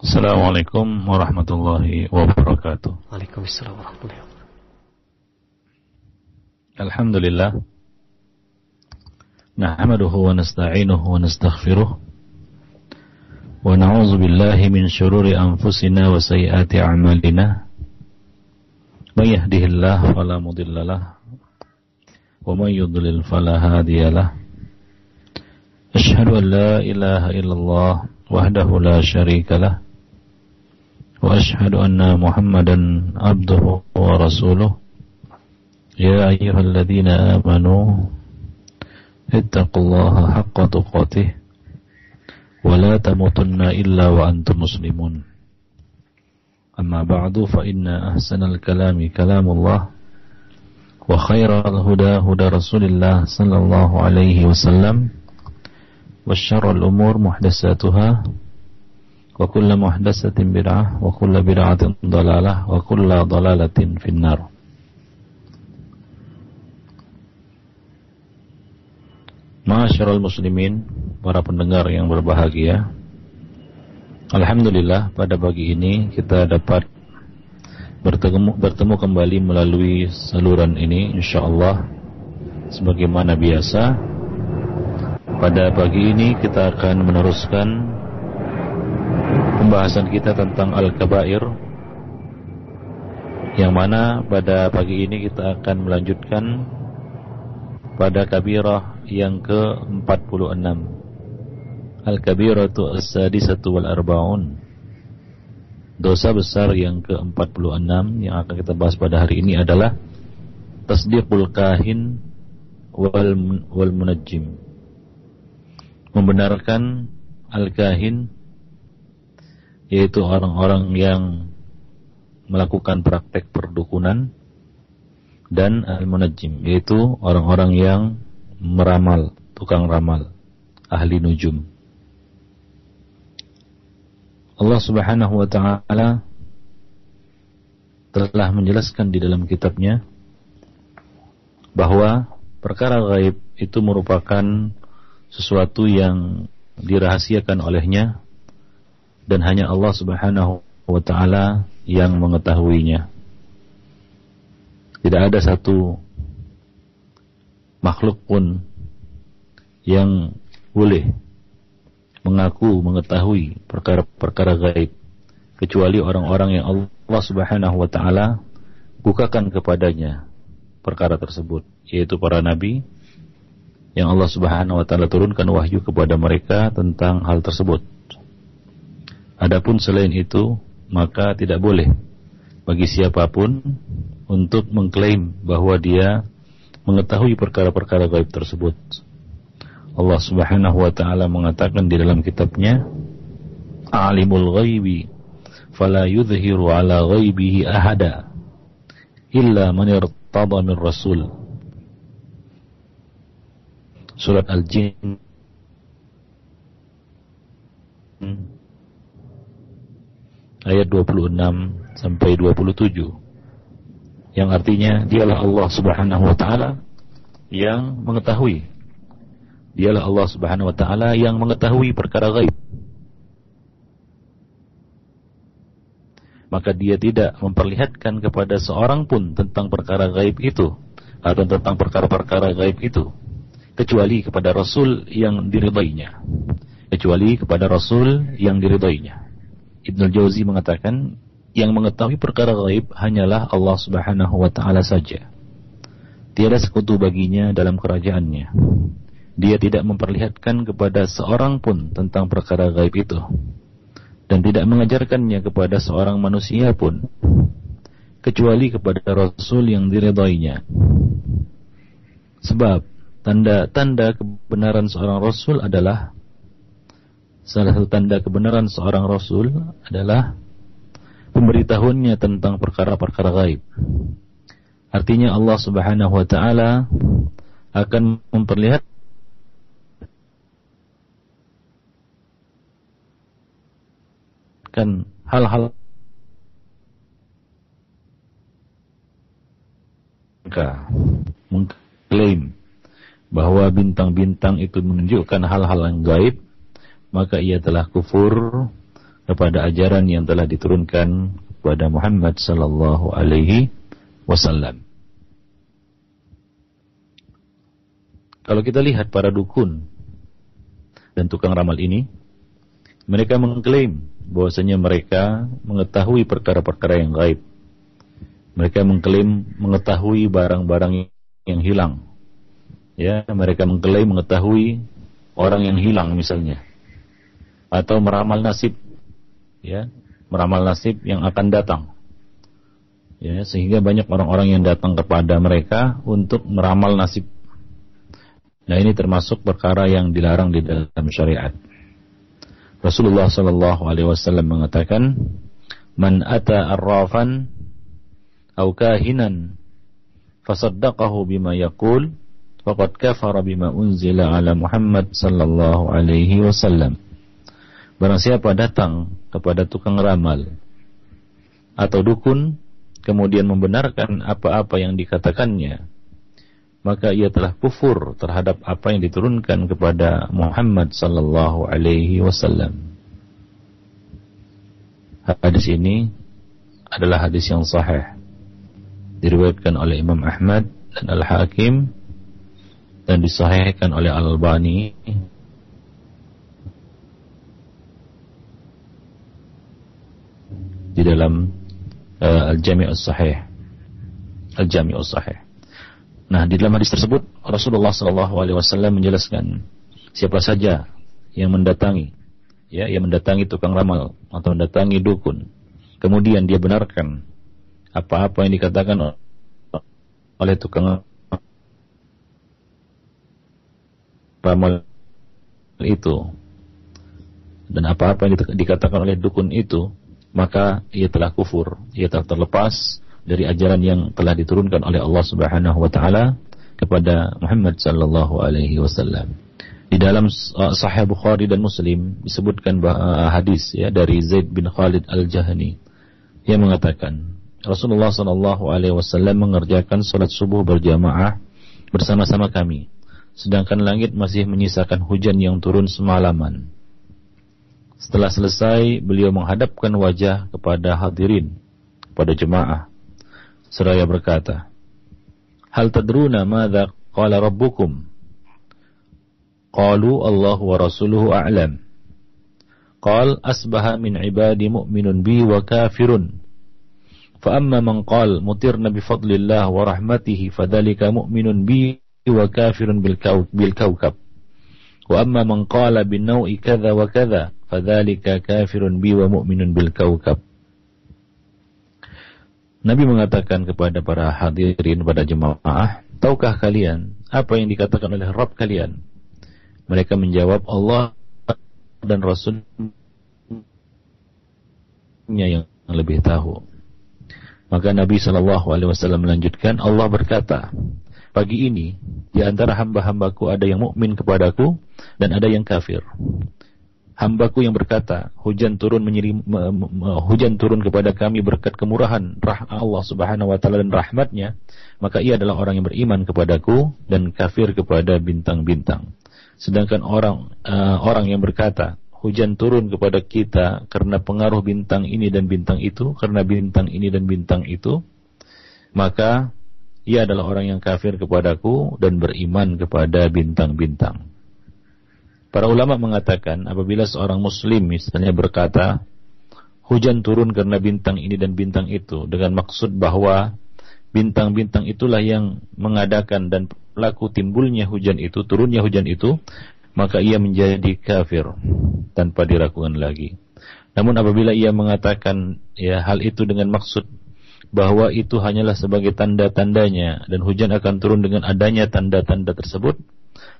Assalamualaikum warahmatullahi wabarakatuh. Waalaikumsalam warahmatullahi wabarakatuh. Alhamdulillah. Nahmaduhu wa nasta'inuhu wa nastaghfiruh. Wa na'udzu billahi min syururi anfusina wa sayyiati a'malina. May yahdihillahu fala mudilla lahu wa may yudlil fala hadiyalah. Asyhadu an la ilaha illallah wahdahu la syarikalah. Wa ashhadu anna Muhammadan abduhu wa rasuluh. Ya ayyuhalladzina amanu ittaqullaha haqqa tuqatih wa la tamutunna illa wa antum muslimun. Amma ba'du, fa inna ahsanal kalami kalamullah wa khairal huda huda Rasulillah sallallahu alaihi wasallam wa syarrul umur muhdatsatuha wa kullu muhdatsatin bid'ah wa kullu bid'atin dhalalah wa kullu dhalalatin finnar. Ma'asyiral muslimin, para pendengar yang berbahagia, alhamdulillah pada pagi ini kita dapat bertemu kembali melalui saluran ini insyaallah. Sebagaimana biasa, pada pagi ini kita akan meneruskan pembahasan kita tentang Al-Kabair, yang mana pada pagi ini kita akan melanjutkan pada kabirah yang ke-46, Al-Kabiratu as-sadisatu wal-arba'un, dosa besar yang ke-46. Yang akan kita bahas pada hari ini adalah Tasdiqul Kahin wal Munajjim, membenarkan Al-Kahin, yaitu orang-orang yang melakukan praktek perdukunan, dan Al-Munajjim, yaitu orang-orang yang meramal, tukang ramal, ahli nujum. Allah Subhanahu wa ta'ala telah menjelaskan di dalam kitabnya bahwa perkara gaib itu merupakan sesuatu yang dirahasiakan olehnya, dan hanya Allah Subhanahu wa ta'ala yang mengetahuinya. Tidak ada satu makhluk pun yang boleh mengaku mengetahui perkara-perkara gaib, kecuali orang-orang yang Allah Subhanahu wa ta'ala bukakan kepadanya perkara tersebut, yaitu para nabi yang Allah Subhanahu wa ta'ala turunkan wahyu kepada mereka tentang hal tersebut. Adapun selain itu, maka tidak boleh bagi siapapun untuk mengklaim bahwa dia mengetahui perkara-perkara gaib tersebut. Allah Subhanahu wa ta'ala mengatakan di dalam kitabnya, Alimul ghaibi fala yudhiru ala ghaibihi ahada illa man irtada min rasul. Surat Al-Jin ayat 26 sampai 27, yang artinya dialah Allah Subhanahu wa ta'ala yang mengetahui. Dialah Allah Subhanahu wa ta'ala yang mengetahui perkara gaib, maka dia tidak memperlihatkan kepada seorang pun tentang perkara gaib itu, atau tentang perkara-perkara gaib itu, kecuali kepada Rasul yang diridainya. Ibnu al-Jawzi mengatakan, yang mengetahui perkara gaib hanyalah Allah Subhanahu wa ta'ala saja. Tiada sekutu baginya dalam kerajaannya. Dia tidak memperlihatkan kepada seorang pun tentang perkara gaib itu, dan tidak mengajarkannya kepada seorang manusia pun, kecuali kepada Rasul yang diridainya. Sebab tanda-tanda kebenaran seorang Rasul adalah, salah satu tanda kebenaran seorang Rasul adalah pemberitahuannya tentang perkara-perkara gaib. Artinya Allah Subhanahu wa ta'ala akan memperlihatkan hal-hal mengklaim bahwa bintang-bintang itu menunjukkan hal-hal yang gaib, maka ia telah kufur kepada ajaran yang telah diturunkan kepada Muhammad sallallahu alaihi wasallam. Kalau kita lihat para dukun dan tukang ramal ini, mereka mengklaim bahwasanya mereka mengetahui perkara-perkara yang gaib. Mereka mengklaim mengetahui barang-barang yang hilang. Ya, mereka mengklaim mengetahui orang yang hilang misalnya, atau meramal nasib, ya, meramal nasib yang akan datang. Ya, sehingga banyak orang-orang yang datang kepada mereka untuk meramal nasib. Nah, ini termasuk perkara yang dilarang di dalam syariat. Rasulullah sallallahu alaihi wasallam mengatakan, "Man ata arrafan aw kahinan fasaddaqahu bima yaqul" faqad kafara bima unzila ala Muhammad sallallahu alaihi wasallam. Barang siapa datang kepada tukang ramal atau dukun kemudian membenarkan apa-apa yang dikatakannya, maka ia telah kufur terhadap apa yang diturunkan kepada Muhammad sallallahu alaihi wasallam. Hadis ini adalah hadis yang sahih, diriwayatkan oleh Imam Ahmad dan Al-Hakim dan disahihkan oleh Al-Albani di dalam Al-Jami'ul Sahih. Al-Jami'ul Sahih. Nah, di dalam hadis tersebut Rasulullah SAW menjelaskan siapa saja yang mendatangi, ya, yang mendatangi tukang ramal atau mendatangi dukun, kemudian dia benarkan apa-apa yang dikatakan oleh tukang ramal itu dan apa-apa yang dikatakan oleh dukun itu, maka ia telah kufur, ia telah terlepas dari ajaran yang telah diturunkan oleh Allah Subhanahu wa taala kepada Muhammad sallallahu alaihi wasallam. Di dalam Sahih Bukhari dan Muslim disebutkan hadis, ya, dari Zaid bin Khalid Al-Jahani. Ia mengatakan, Rasulullah sallallahu alaihi wasallam mengerjakan salat subuh berjamaah bersama-sama kami, sedangkan langit masih menyisakan hujan yang turun semalaman. Setelah selesai, beliau menghadapkan wajah kepada hadirin, kepada jemaah, seraya berkata, "Hal tadruna madza qala rabbukum?" Qalu, "Allahu wa rasuluhu a'lam." Qal, "Asbaha min ibadi mu'minun bi wa kafirun. Fa amma man qala mutirna bi fadlillah wa rahmatihi fadhalika mu'minun bi wa kafirun bil kawkab. Wa amma man qala bin naw'i kadza wa kadza fadhalika kafirun bi wa mu'minun bil kawkab." Nabi mengatakan kepada para hadirin, pada jemaah, "Tahukah kalian apa yang dikatakan oleh Rabb kalian?" Mereka menjawab, "Allah dan Rasul-Nya yang lebih tahu." Maka Nabi SAW melanjutkan, "Allah berkata, pagi ini di antara hamba-hambaku ada yang mukmin kepadaku dan ada yang kafir. Hambaku yang berkata, hujan turun kepada kami berkat kemurahan Allah Subhanahu wa taala dan rahmatnya, maka ia adalah orang yang beriman kepadaku dan kafir kepada bintang-bintang. Sedangkan orang yang berkata, hujan turun kepada kita karena pengaruh bintang ini dan bintang itu, karena bintang ini dan bintang itu, maka ia adalah orang yang kafir kepadaku dan beriman kepada bintang-bintang." Para ulama mengatakan, apabila seorang muslim misalnya berkata, hujan turun karena bintang ini dan bintang itu, dengan maksud bahwa bintang-bintang itulah yang mengadakan dan pelaku timbulnya hujan itu, turunnya hujan itu, maka ia menjadi kafir tanpa diragukan lagi. Namun apabila ia mengatakan, ya, hal itu dengan maksud bahwa itu hanyalah sebagai tanda-tandanya dan hujan akan turun dengan adanya tanda-tanda tersebut,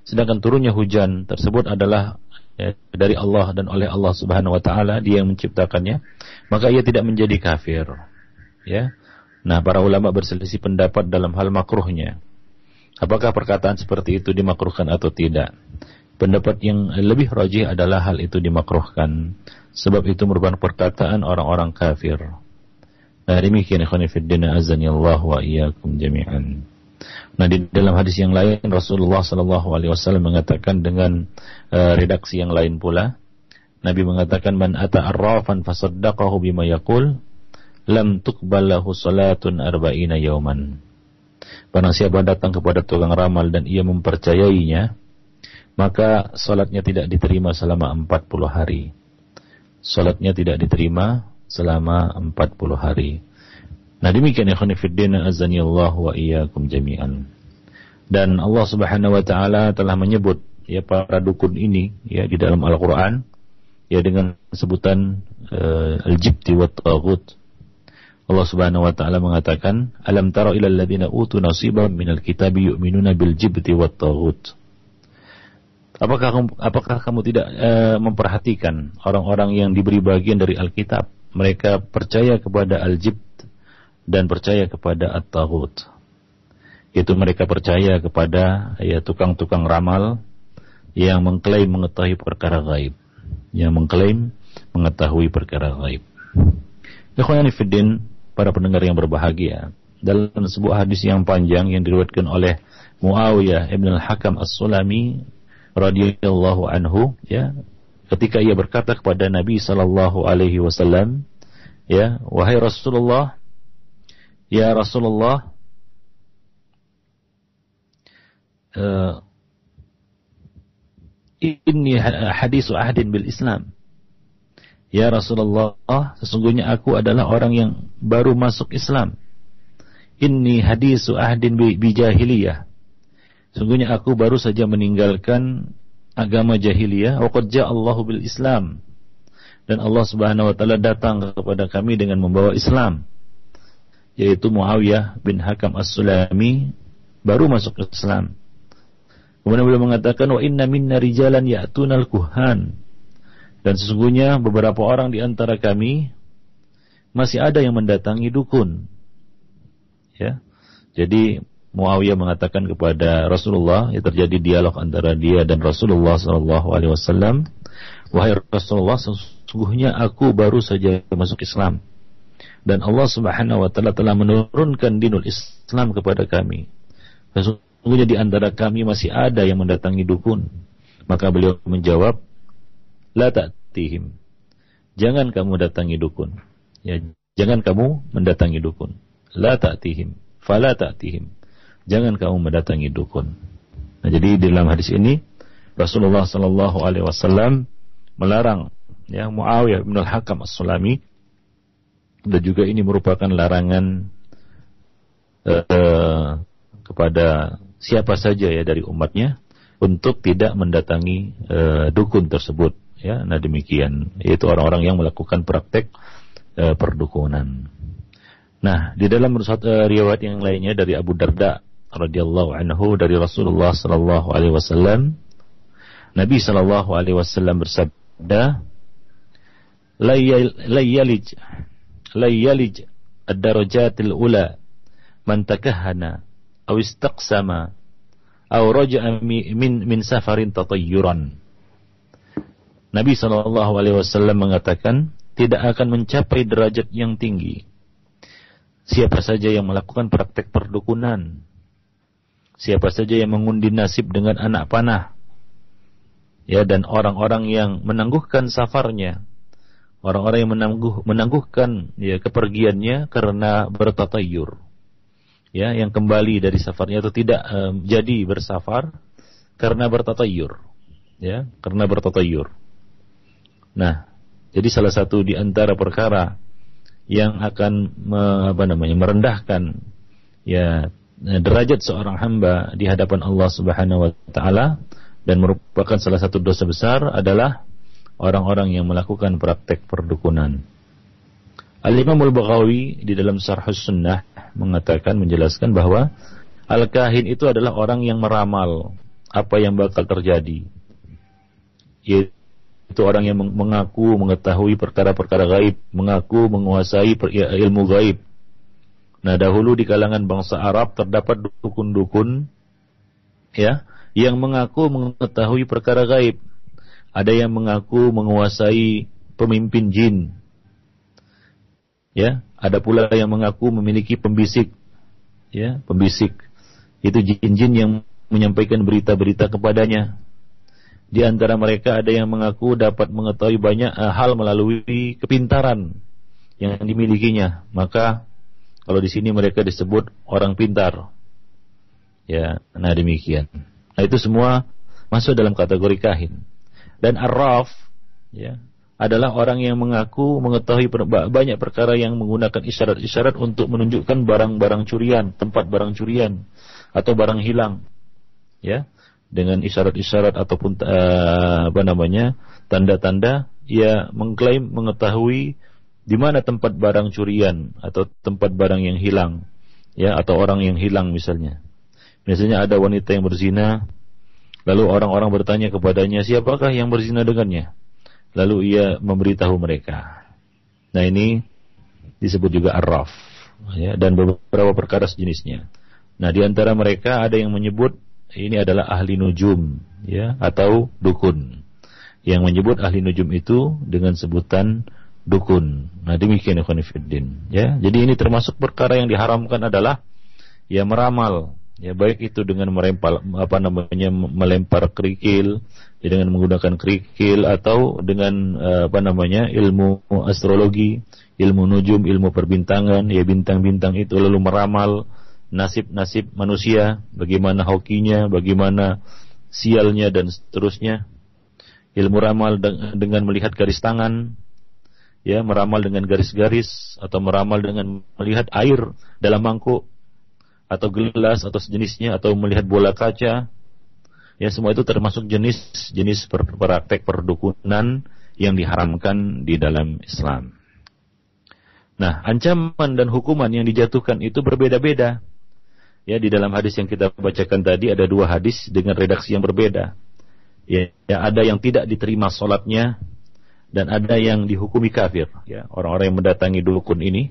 sedangkan turunnya hujan tersebut adalah, ya, dari Allah dan oleh Allah Subhanahu wa taala, Dia yang menciptakannya, maka ia tidak menjadi kafir. Ya. Nah, para ulama berselisih pendapat dalam hal makruhnya. Apakah perkataan seperti itu dimakruhkan atau tidak? Pendapat yang lebih rajih adalah hal itu dimakruhkan, sebab itu merupakan perkataan orang-orang kafir. Nah, demikian ikhwan fiddin, azanillahu wa iyyakum jami'an. Nah, di dalam hadis yang lain Rasulullah SAW mengatakan dengan redaksi yang lain pula, Nabi mengatakan, man ata arrafan fasaddaqahu bima yaqul lam tuqbal lahu salatun arba'ina yawman. Barang siapa datang kepada tukang ramal dan ia mempercayainya, maka salatnya tidak diterima selama 40 hari. Salatnya tidak diterima selama 40 hari. Nah, demikian ikhwan fiddin, azanillahu wa iyyakum jami'an. Dan Allah Subhanahu wa taala telah menyebut ya para dukun ini ya di dalam Al-Qur'an ya dengan sebutan al-jibti wa taghut. Allah Subhanahu wa taala mengatakan, alam tara ilal ladzina utu nasiban minal kitabi yu'minuna bil jibti wat taghut. Apakah kamu tidak memperhatikan orang-orang yang diberi bagian dari Alkitab, mereka percaya kepada al-jibt dan percaya kepada at-taghut. Itu mereka percaya kepada ya tukang-tukang ramal yang mengklaim mengetahui perkara gaib, yang mengklaim mengetahui perkara gaib. Ikhwanul Fiddin, para pendengar yang berbahagia, dalam sebuah hadis yang panjang yang diriwayatkan oleh Mu'awiyah ibn al-Hakam as-Sulami radhiyallahu anhu, ya, ketika ia berkata kepada Nabi sallallahu alaihi wasallam, ya, wahai Rasulullah, ya Rasulullah, inni hadisu ahdin bil Islam. Ya Rasulullah, sesungguhnya aku adalah orang yang baru masuk Islam. Inni hadisu ahdin bi jahiliyah. Sesungguhnya aku baru saja meninggalkan agama jahiliyah. Wa qad jaa Allahu bil Islam. Dan Allah Subhanahu wa taala datang kepada kami dengan membawa Islam. Yaitu Mu'awiyah bin Hakam as-Sulami baru masuk Islam. Kemudian beliau mengatakan, wa inna minna rijalan ya'tunal kuhan. Dan sesungguhnya beberapa orang di antara kami masih ada yang mendatangi dukun. Ya. Jadi Muawiyah mengatakan kepada Rasulullah, ya, terjadi dialog antara dia dan Rasulullah sallallahu alaihi wasallam. Wahai Rasulullah, sesungguhnya aku baru saja masuk Islam. Dan Allah Subhanahu wa taala telah menurunkan dinul Islam kepada kami. Sesungguhnya di antara kami masih ada yang mendatangi dukun. Maka beliau menjawab, la ta'tihim. Jangan kamu datangi dukun. Ya, jangan kamu mendatangi dukun. La ta'tihim. Fala ta'tihim. Jangan kamu mendatangi dukun. Nah, jadi dalam hadis ini Rasulullah sallallahu alaihi wasallam melarang ya Mu'awiyah bin al-Hakam as-Sulami, dan juga ini merupakan larangan kepada siapa saja ya dari umatnya untuk tidak mendatangi dukun tersebut. Ya, nah demikian, yaitu orang-orang yang melakukan praktek perdukunan. Nah, di dalam riwayat yang lainnya dari Abu Darda radhiyallahu anhu dari Rasulullah sallallahu alaihi wasallam, Nabi sallallahu alaihi wasallam bersabda, la yalij ad-darajatil ula man takahhana aw istaqsama aw raja'a min safarin tatayyuran. Nabi sallallahu alaihi wasallam mengatakan, tidak akan mencapai derajat yang tinggi siapa saja yang melakukan praktek perdukunan, siapa saja yang mengundi nasib dengan anak panah, ya, dan orang-orang yang menangguhkan safarnya, orang-orang yang menangguhkan ya kepergiannya karena bertatayur, ya, yang kembali dari safarnya atau tidak jadi bersafar karena bertatayur, ya, karena bertatayur. Nah, jadi salah satu di antara perkara yang akan merendahkan ya derajat seorang hamba di hadapan Allah Subhanahu wa taala dan merupakan salah satu dosa besar adalah orang-orang yang melakukan praktek perdukunan. Al-Imamul Baghawi di dalam Sarhus Sunnah mengatakan, menjelaskan bahwa Al-Kahin itu adalah orang yang meramal apa yang bakal terjadi. Itu orang yang mengaku mengetahui perkara-perkara gaib, mengaku menguasai ilmu gaib. Nah, dahulu di kalangan bangsa Arab terdapat dukun-dukun ya yang mengaku mengetahui perkara gaib. Ada yang mengaku menguasai pemimpin jin. Ya, ada pula yang mengaku memiliki pembisik. Ya, pembisik. Itu jin-jin yang menyampaikan berita-berita kepadanya. Di antara mereka ada yang mengaku dapat mengetahui banyak hal melalui kepintaran yang dimilikinya. Maka kalau di sini mereka disebut orang pintar. Ya, nah demikian. Nah itu semua masuk dalam kategori kahin. Dan arraf, ya, adalah orang yang mengaku mengetahui banyak perkara yang menggunakan isyarat-isyarat untuk menunjukkan barang-barang curian, tempat barang curian atau barang hilang. Ya. Dengan isyarat-isyarat ataupun tanda-tanda, ia mengklaim mengetahui di mana tempat barang curian atau tempat barang yang hilang, ya, atau orang yang hilang misalnya. Misalnya ada wanita yang berzina, lalu orang-orang bertanya kepadanya, siapakah yang berzina dengannya? Lalu ia memberitahu mereka. Nah ini disebut juga arraf, ya, dan beberapa perkara sejenisnya. Nah di antara mereka ada yang menyebut ini adalah ahli nujum, ya, atau dukun. Yang menyebut ahli nujum itu dengan sebutan dukun. Nah demikian ikhwan fillah, ya. Jadi ini termasuk perkara yang diharamkan adalah ya meramal, ya, baik itu dengan melempar kerikil, ya, dengan menggunakan kerikil atau dengan ilmu astrologi, ilmu nujum, ilmu perbintangan, ya, bintang-bintang itu lalu meramal nasib-nasib manusia, bagaimana hokinya, bagaimana sialnya dan seterusnya. Ilmu ramal dengan melihat garis tangan, ya, meramal dengan garis-garis, atau meramal dengan melihat air dalam mangkuk atau gelas atau sejenisnya, atau melihat bola kaca. Ya, semua itu termasuk jenis praktek perdukunan yang diharamkan di dalam Islam. Nah, ancaman dan hukuman yang dijatuhkan itu berbeda-beda. Ya, di dalam hadis yang kita bacakan tadi ada dua hadis dengan redaksi yang berbeda. Ya, ada yang tidak diterima sholatnya dan ada yang dihukumi kafir. Ya, orang-orang yang mendatangi dukun ini,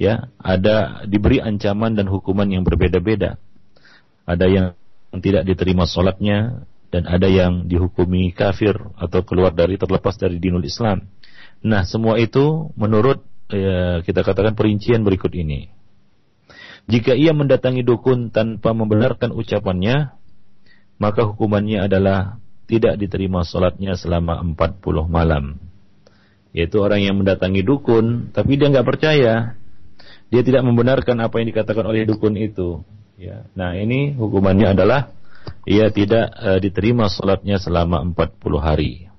ya, ada diberi ancaman dan hukuman yang berbeda-beda. Ada yang tidak diterima sholatnya dan ada yang dihukumi kafir atau terlepas dari dinul Islam. Nah, semua itu menurut kita katakan perincian berikut ini. Jika ia mendatangi dukun tanpa membenarkan ucapannya, maka hukumannya adalah tidak diterima sholatnya selama 40 malam. Yaitu orang yang mendatangi dukun, tapi dia nggak percaya, dia tidak membenarkan apa yang dikatakan oleh dukun itu. Ya. Nah ini hukumannya adalah ia tidak diterima sholatnya selama 40 hari.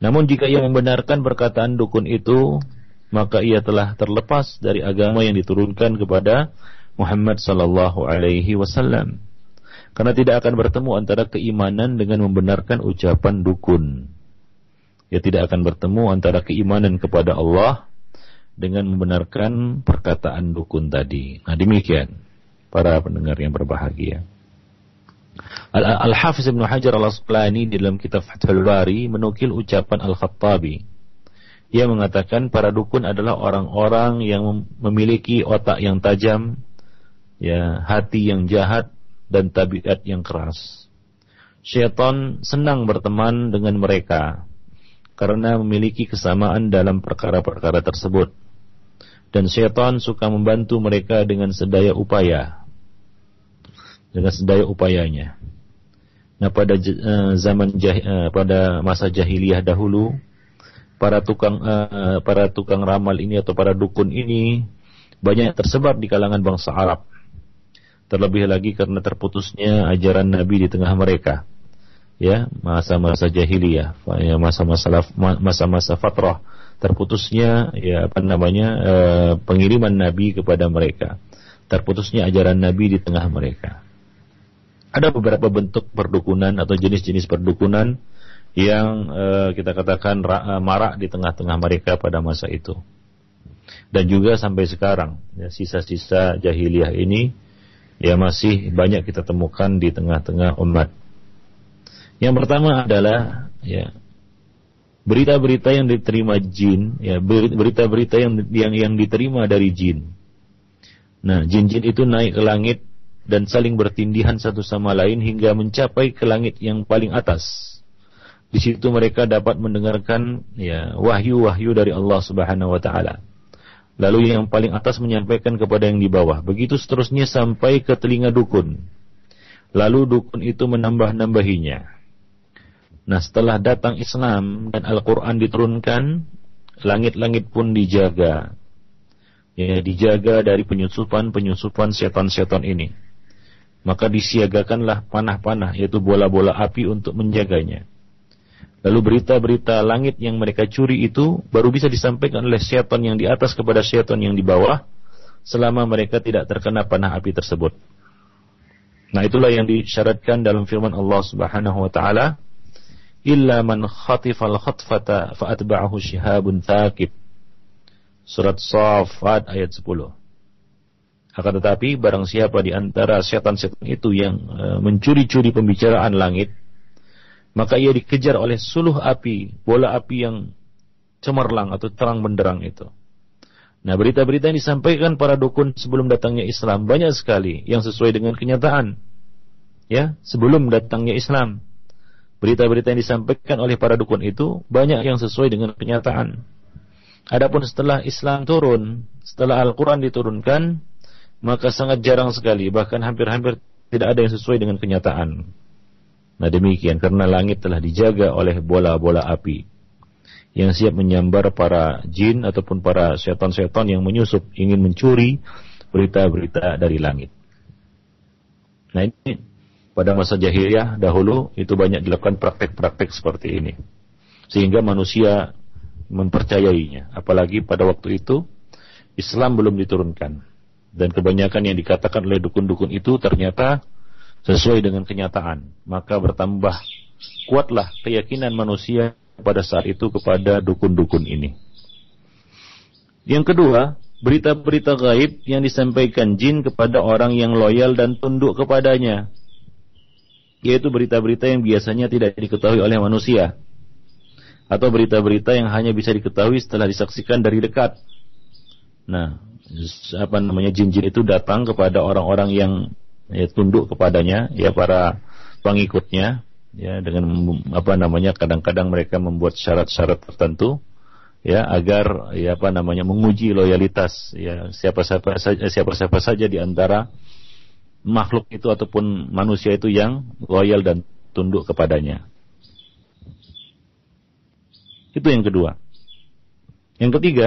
Namun jika ia membenarkan perkataan dukun itu, maka ia telah terlepas dari agama yang diturunkan kepada Muhammad sallallahu alaihi wasallam, karena tidak akan bertemu antara keimanan dengan membenarkan ucapan dukun. Ya, tidak akan bertemu antara keimanan kepada Allah dengan membenarkan perkataan dukun tadi. Nah, demikian para pendengar yang berbahagia. Al-Hafiz Ibnu Hajar Al-Asqalani di dalam kitab Fathul Bari menukil ucapan Al-Khattabi. Ia mengatakan para dukun adalah orang-orang yang memiliki otak yang tajam, ya, hati yang jahat dan tabiat yang keras. Syaitan senang berteman dengan mereka karena memiliki kesamaan dalam perkara-perkara tersebut. Dan syaitan suka membantu mereka dengan sedaya upaya, dengan sedaya upayanya. Nah, pada masa jahiliyah dahulu, para tukang ramal ini atau para dukun ini banyak tersebar di kalangan bangsa Arab. Terlebih lagi karena terputusnya ajaran Nabi di tengah mereka. Ya, masa-masa jahiliyah, masa-masa fatrah, terputusnya pengiriman Nabi kepada mereka. Terputusnya ajaran Nabi di tengah mereka. Ada beberapa bentuk perdukunan atau jenis-jenis perdukunan yang kita katakan marak di tengah-tengah mereka pada masa itu. Dan juga sampai sekarang, ya, sisa-sisa jahiliyah ini ya masih banyak kita temukan di tengah-tengah umat. Yang pertama adalah ya berita-berita yang diterima jin, ya, berita-berita yang diterima dari jin. Nah, jin-jin itu naik ke langit dan saling bertindihan satu sama lain hingga mencapai ke langit yang paling atas. Di situ mereka dapat mendengarkan ya wahyu-wahyu dari Allah Subhanahu wa taala. Lalu yang paling atas menyampaikan kepada yang di bawah. Begitu seterusnya sampai ke telinga dukun. Lalu dukun itu menambah-nambahinya. Nah, setelah datang Islam dan Al-Quran diturunkan, langit-langit pun dijaga. Ya, dijaga dari penyusupan setan-setan ini. Maka disiagakanlah panah-panah, yaitu bola-bola api untuk menjaganya. Lalu berita-berita langit yang mereka curi itu baru bisa disampaikan oleh setan yang di atas kepada setan yang di bawah, selama mereka tidak terkena panah api tersebut. Nah, itulah yang disyaratkan dalam firman Allah Subhanahu wa taala, "Illa man khatifal khatfata fa'atba'ahu shihabun thaqib." Surat Shaffat ayat 10. Akan tetapi barang siapa di antara setan-setan itu yang mencuri-curi pembicaraan langit, maka ia dikejar oleh suluh api, bola api yang cemerlang atau terang benderang itu. Nah, berita-berita yang disampaikan para dukun sebelum datangnya Islam banyak sekali yang sesuai dengan kenyataan. Ya, sebelum datangnya Islam, berita-berita yang disampaikan oleh para dukun itu banyak yang sesuai dengan kenyataan. Adapun setelah Islam turun, setelah Al-Quran diturunkan, maka sangat jarang sekali, bahkan hampir-hampir tidak ada yang sesuai dengan kenyataan. Nah, demikian, karena langit telah dijaga oleh bola-bola api yang siap menyambar para jin ataupun para setan-setan yang menyusup, ingin mencuri berita-berita dari langit. Nah, ini pada masa jahiliyah dahulu itu banyak dilakukan praktek-praktek seperti ini, sehingga manusia mempercayainya. Apalagi pada waktu itu Islam belum diturunkan, dan kebanyakan yang dikatakan oleh dukun-dukun itu ternyata sesuai dengan kenyataan. Maka bertambah kuatlah keyakinan manusia pada saat itu kepada dukun-dukun ini. Yang kedua, berita-berita gaib yang disampaikan jin kepada orang yang loyal dan tunduk kepadanya, yaitu berita-berita yang biasanya tidak diketahui oleh manusia, atau berita-berita yang hanya bisa diketahui setelah disaksikan dari dekat. Nah, jin-jin itu datang kepada orang-orang yang tunduk kepadanya, ya, para pengikutnya, ya, dengan kadang-kadang mereka membuat syarat-syarat tertentu, ya, agar menguji loyalitas, ya, siapa-siapa saja di antara makhluk itu ataupun manusia itu yang loyal dan tunduk kepadanya. Itu yang kedua. Yang ketiga,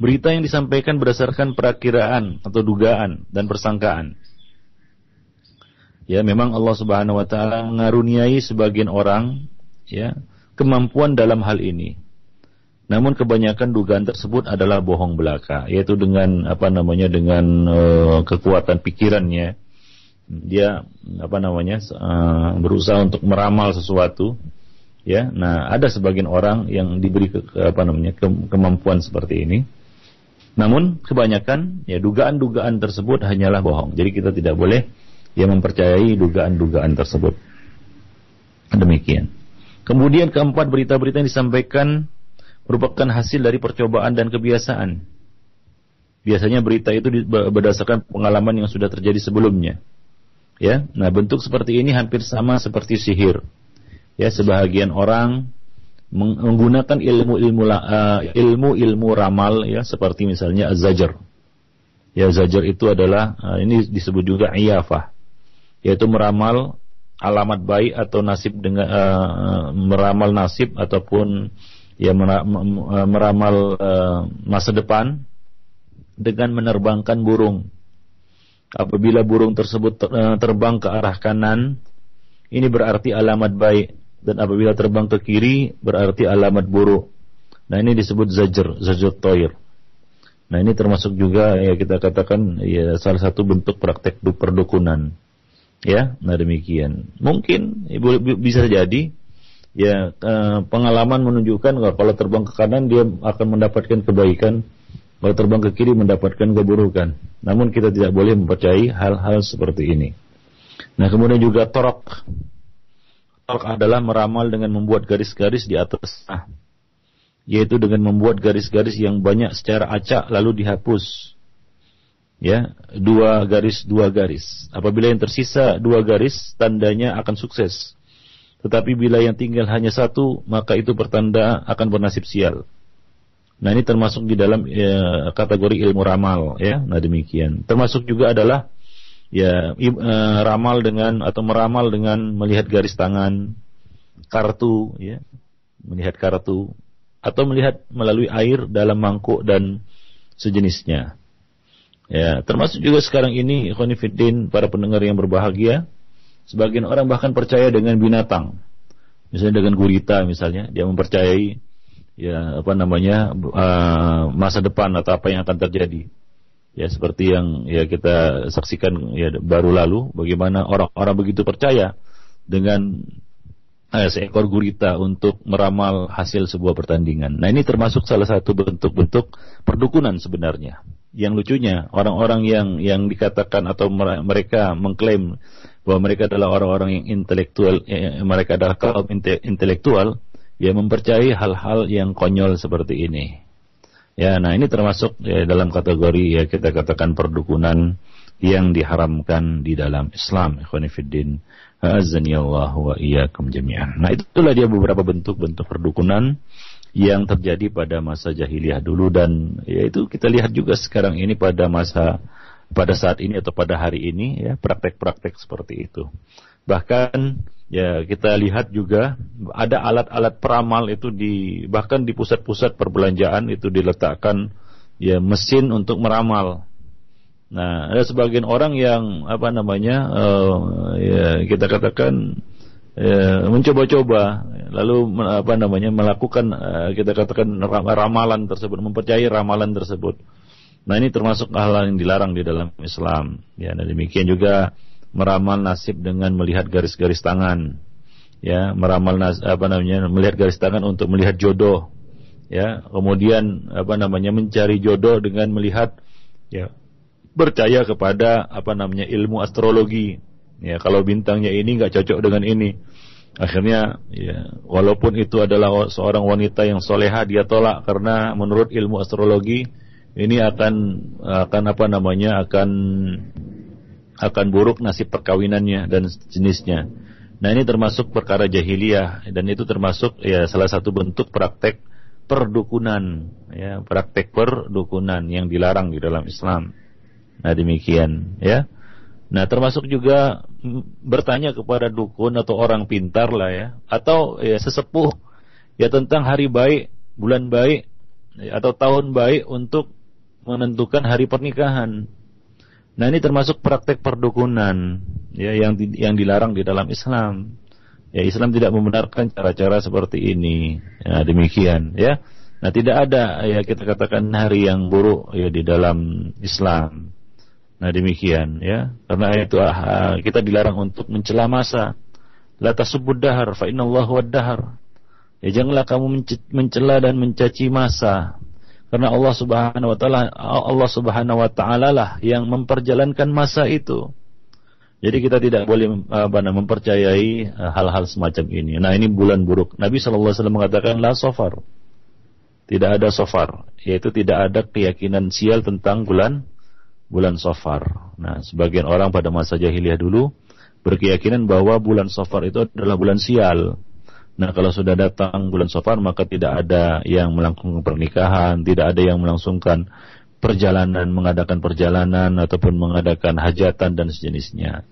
berita yang disampaikan berdasarkan perakiraan atau dugaan dan persangkaan. Ya, memang Allah Subhanahu wa taala mengaruniai sebagian orang, ya, kemampuan dalam hal ini. Namun kebanyakan dugaan tersebut adalah bohong belaka, yaitu dengan kekuatan pikirannya. Dia berusaha untuk meramal sesuatu. Ya, nah, ada sebagian orang yang diberi kemampuan seperti ini. Namun kebanyakan, ya, dugaan-dugaan tersebut hanyalah bohong. Jadi kita tidak boleh, ya, mempercayai dugaan-dugaan tersebut. Demikian. Kemudian keempat, berita-berita yang disampaikan merupakan hasil dari percobaan dan kebiasaan. Biasanya berita itu berdasarkan pengalaman yang sudah terjadi sebelumnya. Ya, nah, bentuk seperti ini hampir sama seperti sihir. Ya, sebahagian orang menggunakan ilmu-ilmu ramal, ya, seperti misalnya az-zajar. Ya, zajar itu adalah ini disebut juga iyafah, yaitu meramal alamat baik atau nasib dengan meramal nasib ataupun, ya, meramal masa depan dengan menerbangkan burung. Apabila burung tersebut terbang ke arah kanan, ini berarti alamat baik. Dan apabila terbang ke kiri, berarti alamat buruk. Nah, ini disebut zajar, zajar toir. Nah, ini termasuk juga, ya, kita katakan, ya, salah satu bentuk praktek perdukunan. Ya, nah, demikian. Mungkin bisa jadi, ya, pengalaman menunjukkan kalau terbang ke kanan dia akan mendapatkan kebaikan, kalau terbang ke kiri mendapatkan keburukan. Namun kita tidak boleh mempercayai hal-hal seperti ini. Nah, kemudian juga torok. Torok adalah meramal dengan membuat garis-garis di atas tanah, yaitu dengan membuat garis-garis yang banyak secara acak lalu dihapus. Ya, dua garis. Apabila yang tersisa dua garis, tandanya akan sukses. Tetapi bila yang tinggal hanya satu, maka itu pertanda akan bernasib sial. Nah, ini termasuk di dalam kategori ilmu ramal, ya. Nah, demikian. Termasuk juga adalah, ya, ramal dengan atau meramal dengan melihat garis tangan, kartu, ya, melihat kartu, atau melihat melalui air dalam mangkuk dan sejenisnya. Ya, termasuk juga sekarang ini, ikhwani fiddin, para pendengar yang berbahagia, sebagian orang bahkan percaya dengan binatang, misalnya dengan gurita misalnya, dia mempercayai, ya, apa namanya, masa depan atau apa yang akan terjadi. Ya, seperti yang ya kita saksikan ya baru lalu, bagaimana orang-orang begitu percaya dengan seekor gurita untuk meramal hasil sebuah pertandingan. Nah, ini termasuk salah satu bentuk-bentuk perdukunan sebenarnya. Yang lucunya, orang-orang yang dikatakan atau mereka mengklaim bahwa mereka adalah orang-orang yang intelektual, mereka adalah kaum intelektual yang mempercayai hal-hal yang konyol seperti ini. Ya, nah ini termasuk ya, dalam kategori ya kita katakan perdukunan yang diharamkan di dalam Islam. Ikhwani fiddin, azanillahu wa iyyakum jami'an. Nah, itulah dia beberapa bentuk-bentuk perdukunan yang terjadi pada masa jahiliyah dulu, dan ya itu kita lihat juga sekarang ini pada saat ini atau pada hari ini ya praktek-praktek seperti itu. Bahkan ya kita lihat juga ada alat-alat peramal itu bahkan di pusat-pusat perbelanjaan itu diletakkan ya mesin untuk meramal. Nah, ada sebagian orang yang apa namanya ya kita katakan mencoba-coba lalu apa namanya melakukan kita katakan ramalan tersebut, mempercayai ramalan tersebut. Nah, ini termasuk hal yang dilarang di dalam Islam. Ya, dan demikian juga meramal nasib dengan melihat garis-garis tangan, ya, meramal melihat garis tangan untuk melihat jodoh, ya, kemudian apa namanya mencari jodoh dengan melihat, ya, percaya kepada apa namanya ilmu astrologi, ya, kalau bintangnya ini nggak cocok dengan ini, akhirnya, ya, walaupun itu adalah seorang wanita yang soleha dia tolak karena menurut ilmu astrologi ini akan buruk nasib perkawinannya dan jenisnya. Nah, ini termasuk perkara jahiliyah, dan itu termasuk ya salah satu bentuk praktek perdukunan, ya, praktek perdukunan yang dilarang di dalam Islam. Nah, demikian ya. Nah, termasuk juga bertanya kepada dukun atau orang pintar lah ya, atau ya sesepuh ya tentang hari baik, bulan baik atau tahun baik untuk menentukan hari pernikahan. Nah, ini termasuk praktek perdukunan ya yang dilarang di dalam Islam. Ya, Islam tidak membenarkan cara-cara seperti ini. Nah, demikian ya. Nah, tidak ada ya kita katakan hari yang buruk ya di dalam Islam. Nah, demikian ya. Karena itu kita dilarang untuk mencela masa. La tasubbud dahar fa innallaha wad-dahar. Ya, janganlah kamu mencela dan mencaci masa. Karena Allah Subhanahu wa taala lah yang memperjalankan masa itu. Jadi kita tidak boleh mempercayai hal-hal semacam ini. Nah, ini bulan buruk. Nabi sallallahu alaihi wasallam mengatakan la safar. Tidak ada safar, yaitu tidak ada keyakinan sial tentang bulan safar. Nah, sebagian orang pada masa jahiliyah dulu berkeyakinan bahwa bulan safar itu adalah bulan sial. Nah, kalau sudah datang bulan Safar maka tidak ada yang melangsungkan pernikahan, tidak ada yang melangsungkan perjalanan, mengadakan perjalanan ataupun mengadakan hajatan dan sejenisnya.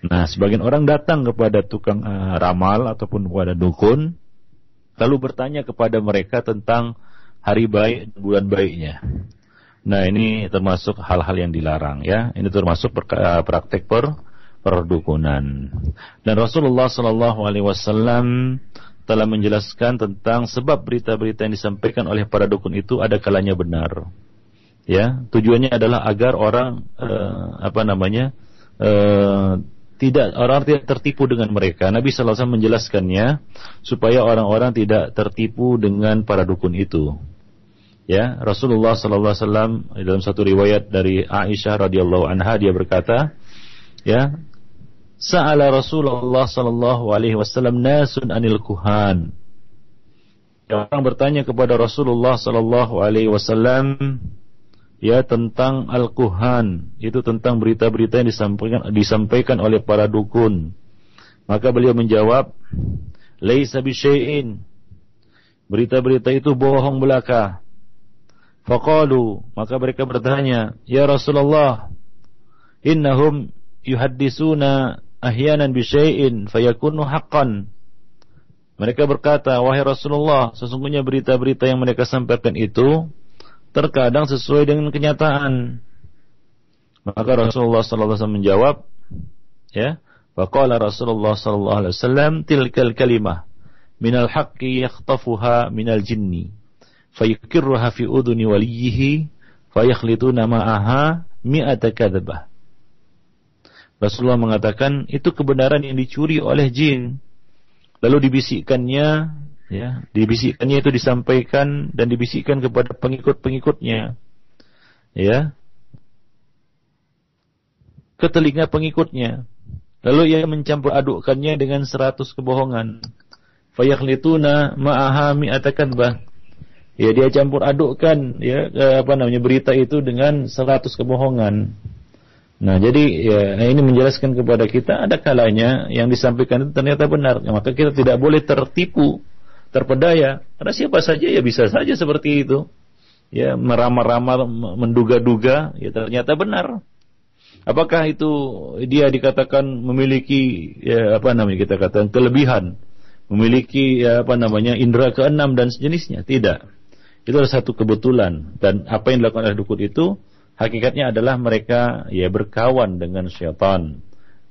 Nah, sebagian orang datang kepada tukang ramal ataupun kepada dukun lalu bertanya kepada mereka tentang hari baik, bulan baiknya. Nah, ini termasuk hal-hal yang dilarang ya. Ini termasuk praktek perdukunan. Dan Rasulullah SAW telah menjelaskan tentang sebab berita-berita yang disampaikan oleh para dukun itu ada kalanya benar. Ya, tujuannya adalah agar orang tidak tertipu dengan mereka. Nabi sallallahu alaihi wasallam menjelaskannya supaya orang-orang tidak tertipu dengan para dukun itu. Ya, Rasulullah sallallahu alaihi wasallam dalam satu riwayat dari Aisyah radhiyallahu anha dia berkata, ya, sa'ala Rasulullah sallallahu alaihi wasallam nasun anil kuhan. Orang bertanya kepada Rasulullah sallallahu alaihi wasallam ya tentang al-kuhan, itu tentang berita-berita yang disampaikan oleh para dukun. Maka beliau menjawab, "Laisa bi syai'in." Berita-berita itu bohong belaka. Faqalu, maka mereka bertanya, "Ya Rasulullah, innahum yuhaddisuna ahyanan bisyai'in fayakunu haqqan." Mereka berkata, wahai Rasulullah, sesungguhnya berita-berita yang mereka sampaikan itu terkadang sesuai dengan kenyataan. Maka Rasulullah sallallahu alaihi wasallam menjawab, ya, faqala Rasulullah sallallahu alaihi wasallam, tilkal kalimah minal haqqi yakhtafuha minal jinni fayukirruha fi uduni waliyhi fayakhlituna ma'aha mi'ata kadzbah. Rasulullah mengatakan itu kebenaran yang dicuri oleh jin. Lalu dibisikkannya, ya, dibisikkannya itu disampaikan dan dibisikkan kepada pengikut-pengikutnya, ya, ke telinga pengikutnya. Lalu ia mencampur adukkannya dengan 100 kebohongan. Fayakhlituna ma'aha mi'ata kadzbah. Ya, dia campur adukkan, ya, berita itu dengan 100 kebohongan. Nah, jadi ya, ini menjelaskan kepada kita ada kalanya yang disampaikan itu ternyata benar. Ya, maka kita tidak boleh tertipu, terpedaya. Karena siapa saja ya bisa saja seperti itu. Ya, meramal-ramal, menduga-duga, ya ternyata benar. Apakah itu dia dikatakan memiliki ya, kita katakan kelebihan, memiliki ya, indera keenam dan sejenisnya? Tidak. Itu adalah satu kebetulan, dan apa yang dilakukan oleh dukun itu hakikatnya adalah mereka ya berkawan dengan syaitan.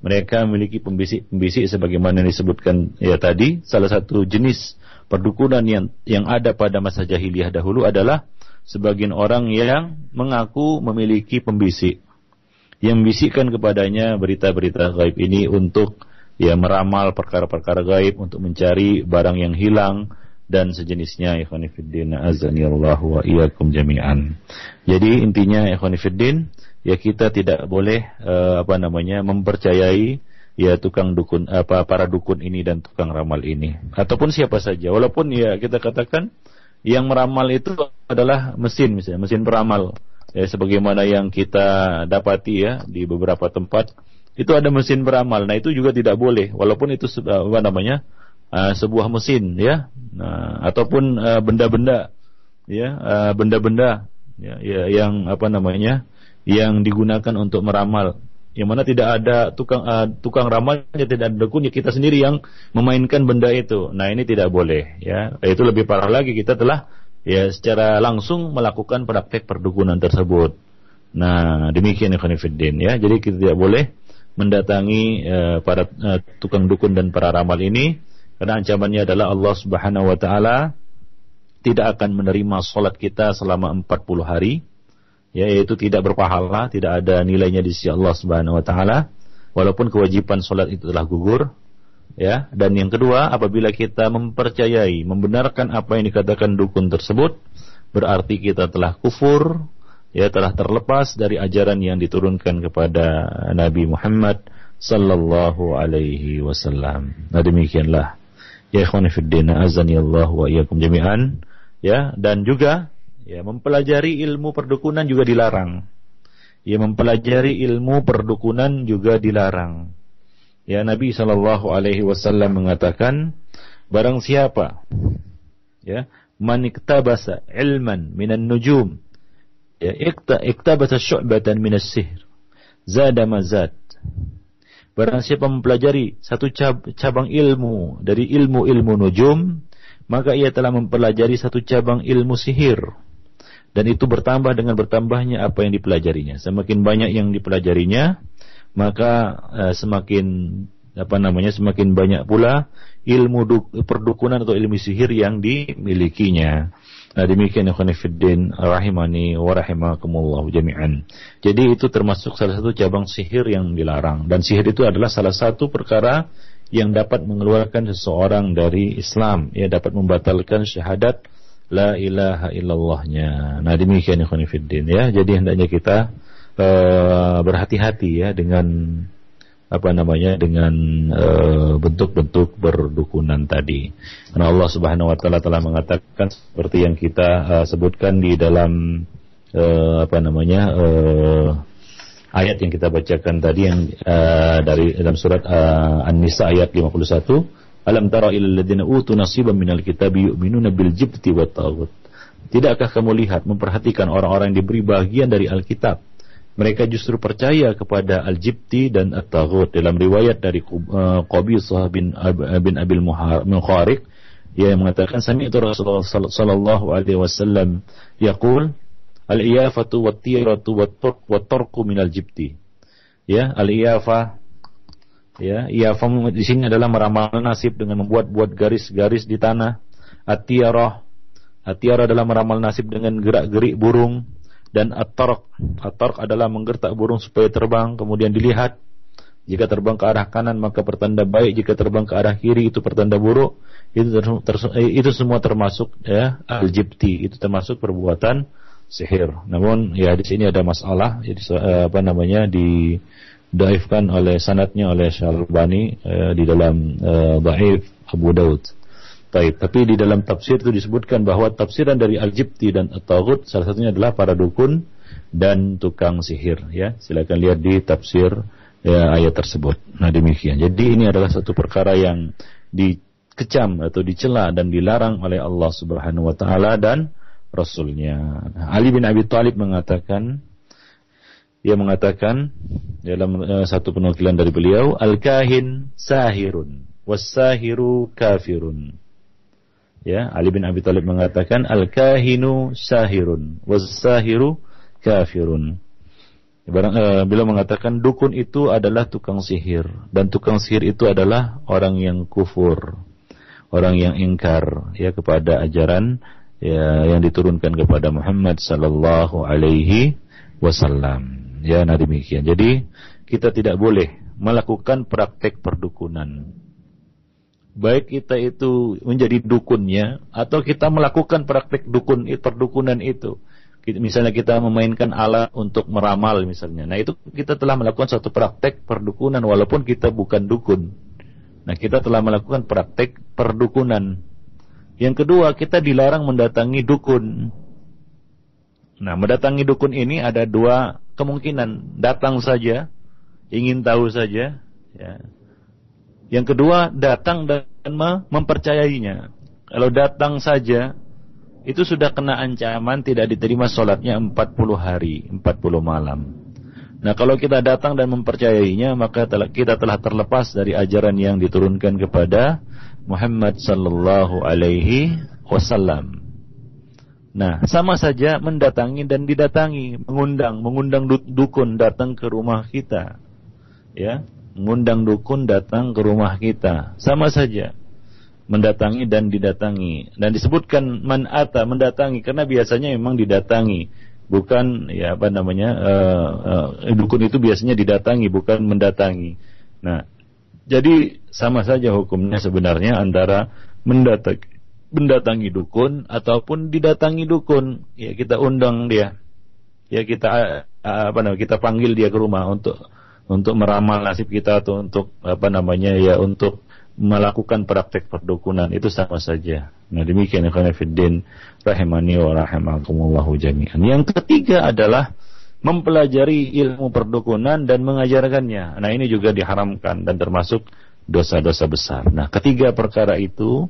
Mereka memiliki pembisik-pembisik sebagaimana disebutkan ya tadi. Salah satu jenis perdukunan yang ada pada masa jahiliyah dahulu adalah sebagian orang yang mengaku memiliki pembisik yang membisikkan kepadanya berita-berita gaib ini untuk ya meramal perkara-perkara gaib, untuk mencari barang yang hilang dan sejenisnya. Ikhwan fiddin, azanillahu wa iyyakum jami'an. Jadi intinya ikhwan fiddin, ya kita tidak boleh mempercayai ya tukang dukun, para dukun ini dan tukang ramal ini ataupun siapa saja, walaupun ya kita katakan yang meramal itu adalah mesin, misalnya mesin peramal. Ya, sebagaimana yang kita dapati ya di beberapa tempat itu ada mesin peramal. Nah, itu juga tidak boleh walaupun itu sebuah mesin ya, nah, ataupun benda-benda yang yang digunakan untuk meramal, yang mana tidak ada tukang ramalnya, tidak ada dukunnya, kita sendiri yang memainkan benda itu. Nah, ini tidak boleh ya, itu lebih parah lagi, kita telah ya secara langsung melakukan praktek perdukunan tersebut. Nah, demikian ikhwan fillah ya. Jadi kita tidak boleh mendatangi para tukang dukun dan para ramal ini, karena ancamannya adalah Allah Subhanahu wa taala tidak akan menerima salat kita selama 40 hari, yaitu tidak berpahala, tidak ada nilainya di sisi Allah Subhanahu wa taala walaupun kewajiban salat itu telah gugur, ya. Dan yang kedua, apabila kita mempercayai, membenarkan apa yang dikatakan dukun tersebut, berarti kita telah kufur, ya, telah terlepas dari ajaran yang diturunkan kepada Nabi Muhammad sallallahu alaihi wasallam. Nah, demikianlah. Ya ikhwan fiddin, azanillahu wa iyyakum jami'an. Ya, dan juga ya mempelajari ilmu perdukunan juga dilarang. Ya, mempelajari ilmu perdukunan juga dilarang. Ya, Nabi sallallahu alaihi wasallam mengatakan, barang siapa ya maniktabasa ilman minan nujum, ya, iktabata syu'batan minas sihr zada mazad. Barang siapa mempelajari satu cabang ilmu dari ilmu nujum, maka ia telah mempelajari satu cabang ilmu sihir, dan itu bertambah dengan bertambahnya apa yang dipelajarinya. Semakin banyak yang dipelajarinya, maka semakin banyak pula ilmu perdukunan atau ilmu sihir yang dimilikinya. Nah, demikian ikhwan fillah rahimani wa rahimakumullah jami'an. Jadi itu termasuk salah satu cabang sihir yang dilarang, dan sihir itu adalah salah satu perkara yang dapat mengeluarkan seseorang dari Islam, ya, dapat membatalkan syahadat la ilaha illallahnya. Nah, demikian ikhwan fillah ya. Jadi hendaknya kita berhati-hati ya dengan dengan bentuk-bentuk perdukunan tadi. Karena Allah Subhanahu wa taala telah mengatakan seperti yang kita sebutkan di dalam ayat yang kita bacakan tadi, yang dari dalam surat An-Nisa ayat 51, alam tara ilal ladzina utu nasiban minal kitabi yu'minuna bil jibti wat taghut. Tidakkah kamu lihat, memperhatikan orang-orang yang diberi bagian dari Alkitab? Mereka justru percaya kepada Al-Jibti dan At-Taghut. Dalam riwayat dari Qabīṣah bin Abi bin Abil Muhar min Khāriq, ia mengatakan sami'tu Rasulullah sallallahu alaihi wasallam yaqul al-iyafatu wat-tiratu wat-tarku minal jibti. Ya, al-iyafah, ya, iyafah di sini adalah meramal nasib dengan membuat-buat garis-garis di tanah. At-tirah, at-tirah adalah meramal nasib dengan gerak-gerik burung. Dan at-tarq, at-tarq adalah menggertak burung supaya terbang kemudian dilihat. Jika terbang ke arah kanan maka pertanda baik, jika terbang ke arah kiri itu pertanda buruk. Itu semua termasuk, ya, al-jibti, itu termasuk perbuatan sihir. Namun ya di sini ada masalah, jadi apa namanya, didaifkan oleh sanadnya oleh Syarbani di dalam dhaif Abu Daud. Tapi di dalam tafsir itu disebutkan bahwa tafsiran dari al-jibti dan at-taghut salah satunya adalah para dukun dan tukang sihir, ya. Silakan lihat di tafsir, ya, ayat tersebut. Nah, demikian. Jadi ini adalah satu perkara yang dikecam atau dicela dan dilarang oleh Allah Subhanahu wa taala dan Rasulnya. Nah, Ali bin Abi Talib mengatakan, ia mengatakan dalam satu penukilan dari beliau, al-kahin sahirun was-sahiru kafirun. Ya, Ali bin Abi Talib mengatakan al-kahinu sahirun was-sahiru kafirun. Beliau mengatakan dukun itu adalah tukang sihir dan tukang sihir itu adalah orang yang kufur, orang yang ingkar, ya, kepada ajaran, ya, yang diturunkan kepada Muhammad sallallahu alaihi wasallam. Ya, nah demikian. Jadi kita tidak boleh melakukan praktek perdukunan. Baik kita itu menjadi dukunnya atau kita melakukan praktik dukun, perdukunan itu. Misalnya kita memainkan alat untuk meramal misalnya. Nah, itu kita telah melakukan suatu praktek perdukunan walaupun kita bukan dukun. Nah, kita telah melakukan praktek perdukunan. Yang kedua, kita dilarang mendatangi dukun. Nah, mendatangi dukun ini ada dua kemungkinan. Datang saja, ingin tahu saja, ya. Yang kedua, datang dan mempercayainya. Kalau datang saja, itu sudah kena ancaman tidak diterima sholatnya 40 hari, 40 malam. Nah, kalau kita datang dan mempercayainya, maka kita telah terlepas dari ajaran yang diturunkan kepada Muhammad sallallahu alaihi wasallam. Nah, sama saja mendatangi dan didatangi, mengundang dukun datang ke rumah kita. Ya, mengundang dukun datang ke rumah kita, sama saja mendatangi dan didatangi. Dan disebutkan man ata, mendatangi, karena biasanya memang didatangi, bukan, ya, apa namanya, dukun itu biasanya didatangi bukan mendatangi. Nah, jadi sama saja hukumnya sebenarnya antara mendatangi dukun ataupun didatangi dukun. Ya, kita undang dia, ya, kita apa namanya, kita panggil dia ke rumah untuk meramal nasib kita atau untuk apa namanya, ya, untuk melakukan praktek perdukunan, itu sama saja. Nah, demikian ikhwan fillah rahimani wa rahimakumullah jami'an. Yang ketiga adalah mempelajari ilmu perdukunan dan mengajarkannya. Nah, ini juga diharamkan dan termasuk dosa-dosa besar. Nah, ketiga perkara itu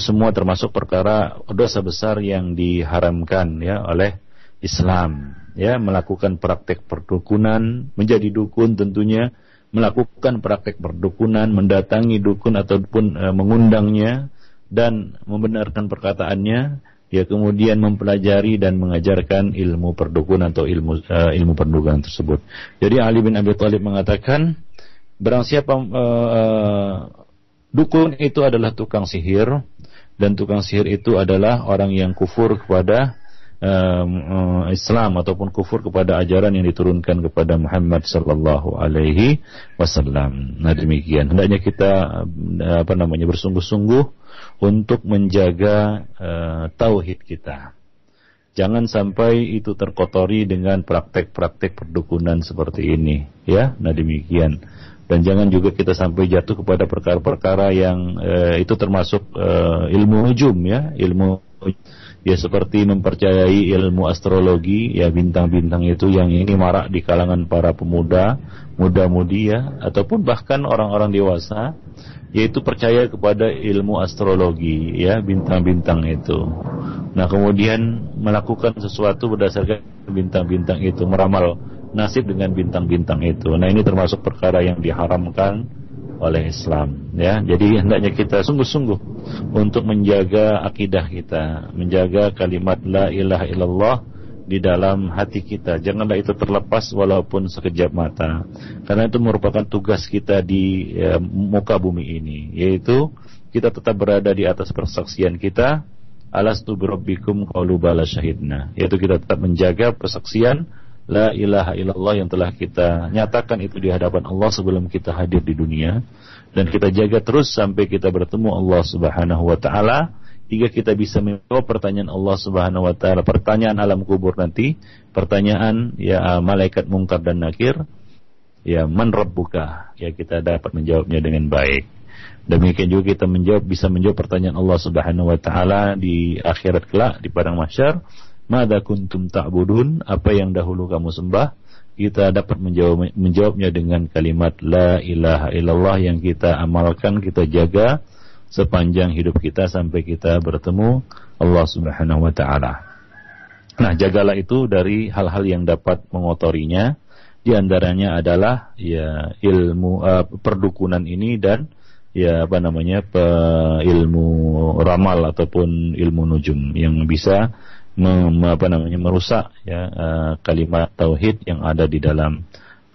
semua termasuk perkara dosa besar yang diharamkan, ya, oleh Islam. Ya, melakukan praktek perdukunan, menjadi dukun tentunya, melakukan praktek perdukunan, mendatangi dukun ataupun mengundangnya dan membenarkan perkataannya, ya, kemudian mempelajari dan mengajarkan ilmu perdukunan atau ilmu perdukunan tersebut. Jadi Ali bin Abi Thalib mengatakan barang siapa dukun itu adalah tukang sihir dan tukang sihir itu adalah orang yang kufur kepada Islam ataupun kufur kepada ajaran yang diturunkan kepada Muhammad sallallahu alaihi wasallam. Nah, demikian. Hendaknya kita apa namanya bersungguh-sungguh untuk menjaga tauhid kita. Jangan sampai itu terkotori dengan praktek-praktek perdukunan seperti ini, ya. Nah, demikian. Dan jangan juga kita sampai jatuh kepada perkara-perkara yang itu termasuk ilmu hujum, ya, ilmu, ya, seperti mempercayai ilmu astrologi, ya, bintang-bintang itu yang ini marak di kalangan para pemuda, muda-mudi, ya, ataupun bahkan orang-orang dewasa, yaitu percaya kepada ilmu astrologi, ya, bintang-bintang itu. Nah, kemudian melakukan sesuatu berdasarkan bintang-bintang itu, meramal nasib dengan bintang-bintang itu. Nah, ini termasuk perkara yang diharamkan oleh Islam, ya. Jadi hendaknya kita sungguh-sungguh untuk menjaga akidah kita, menjaga kalimat la ilaha illallah di dalam hati kita. Janganlah itu terlepas walaupun sekejap mata, karena itu merupakan tugas kita di muka bumi ini, yaitu kita tetap berada di atas persaksian kita. Alastu birabbikum qalu bala syahidna, yaitu kita tetap menjaga persaksian la ilaha illallah yang telah kita nyatakan itu di hadapan Allah sebelum kita hadir di dunia, dan kita jaga terus sampai kita bertemu Allah Subhanahu wa taala, hingga kita bisa menjawab pertanyaan Allah Subhanahu wa taala, pertanyaan alam kubur nanti, pertanyaan ya malaikat mungkar dan nakir, ya man rabbuka, ya kita dapat menjawabnya dengan baik. Demikian juga kita menjawab, bisa menjawab pertanyaan Allah Subhanahu wa taala di akhirat kelak di padang mahsyar. Mada kuntum ta'budun, apa yang dahulu kamu sembah, kita dapat menjawabnya dengan kalimat la ilaha illallah yang kita amalkan, kita jaga sepanjang hidup kita sampai kita bertemu Allah Subhanahu wa taala. Nah, jagalah itu dari hal-hal yang dapat mengotorinya, di antaranya adalah ya ilmu perdukunan ini, dan ya apa namanya ilmu ramal ataupun ilmu nujum yang bisa merusak ya kalimat tauhid yang ada di dalam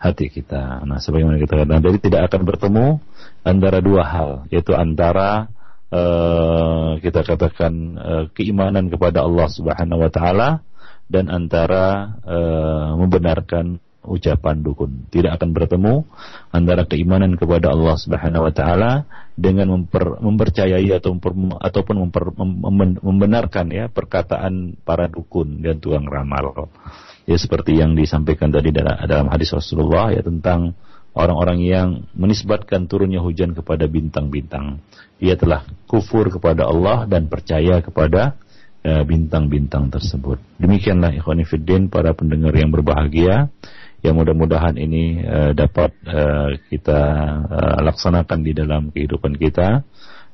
hati kita. Nah, sebagaimana kita katakan, jadi tidak akan bertemu antara dua hal, yaitu antara kita katakan keimanan kepada Allah Subhanahu wa taala dan antara membenarkan ucapan dukun. Tidak akan bertemu antara keimanan kepada Allah Subhanahu wa taala dengan mempercayai membenarkan ya perkataan para dukun dan tukang ramal. Ya seperti yang disampaikan tadi dalam hadis Rasulullah ya tentang orang-orang yang menisbatkan turunnya hujan kepada bintang-bintang. Ia telah kufur kepada Allah dan percaya kepada bintang-bintang tersebut. Demikianlah ikhwani fiddin, para pendengar yang berbahagia, yang mudah-mudahan ini dapat kita laksanakan di dalam kehidupan kita,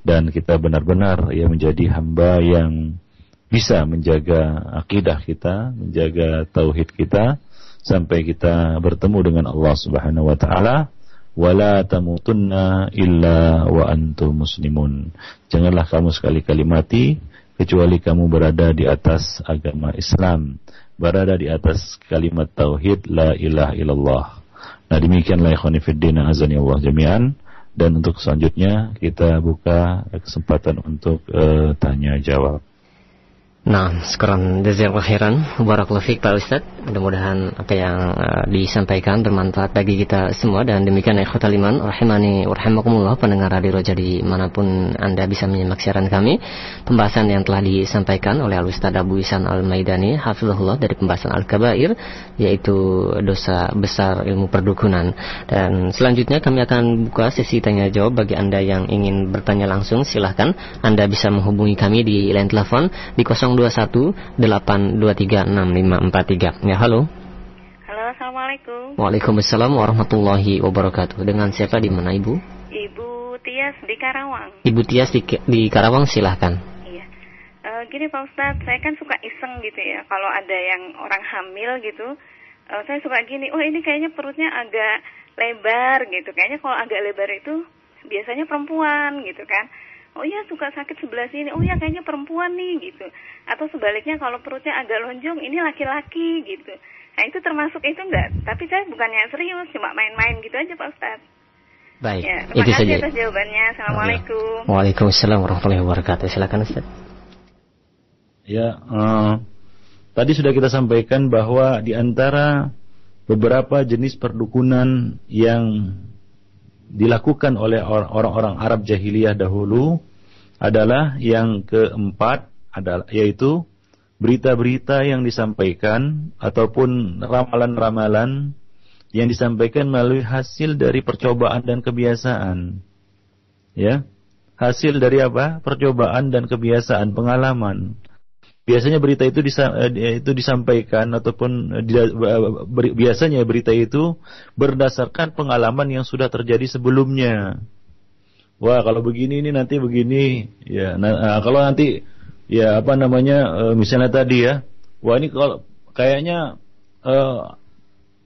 dan kita benar-benar ya menjadi hamba yang bisa menjaga akidah kita, menjaga tauhid kita sampai kita bertemu dengan Allah Subhanahu wa taala. Wala tamutunna illa wa antum muslimun. Janganlah kamu sekali-kali mati kecuali kamu berada di atas agama Islam, berada di atas kalimat tauhid la ilaha illallah. Nah, demikianlah ikhwan fiddin azani Allah jami'an, dan untuk selanjutnya kita buka kesempatan untuk tanya jawab. Nah, sekarang jazakallahu khairan, barakallahu fiik Pak Ustaz. Mudah-mudahan apa yang disampaikan bermanfaat bagi kita semua, dan demikian ikhwatal iman rahimani wa rahimakumullah, pendengar radio Roja di manapun Anda bisa menyimak siaran kami. Pembahasan yang telah disampaikan oleh Al-Ustaz Abu Ihsan Al-Maidani hafizahullah dari pembahasan Al-Kabair, yaitu dosa besar ilmu perdukunan. Dan selanjutnya kami akan buka sesi tanya jawab. Bagi Anda yang ingin bertanya langsung, silahkan Anda bisa menghubungi kami di line telepon di 021-823-6543. Ya, halo. Halo, assalamualaikum. Waalaikumsalam warahmatullahi wabarakatuh. Dengan siapa, di mana Ibu? Ibu Tias di Karawang. Ibu Tias di Karawang, silahkan. Iya. Gini Pak Ustadz, saya kan suka iseng gitu ya. Kalau ada yang orang hamil gitu, saya suka gini, oh ini kayaknya perutnya agak lebar gitu. Kayaknya kalau agak lebar itu biasanya perempuan gitu kan. Oh iya suka sakit sebelah sini, oh iya kayaknya perempuan nih gitu. Atau sebaliknya kalau perutnya agak lonjong, ini laki-laki gitu. Nah itu termasuk itu enggak? Tapi saya bukannya serius, cuma main-main gitu aja Pak Ustadz. Baik, ya, terima itu kasih saja atas jawabannya. Assalamualaikum. Waalaikumsalam warahmatullahi wabarakatuh. Silakan Ustadz. Ya, tadi sudah kita sampaikan bahwa di antara beberapa jenis perdukunan yang dilakukan oleh orang-orang Arab jahiliyah dahulu adalah yang keempat, adalah yaitu berita-berita yang disampaikan ataupun ramalan-ramalan yang disampaikan melalui hasil dari percobaan dan kebiasaan. Ya, hasil dari apa? Percobaan dan kebiasaan, pengalaman. Biasanya berita itu disampaikan ataupun biasanya berita itu berdasarkan pengalaman yang sudah terjadi sebelumnya. Wah, kalau begini ini nanti begini ya. Nah, kalau nanti ya apa namanya misalnya tadi ya. Wah, ini kalau kayaknya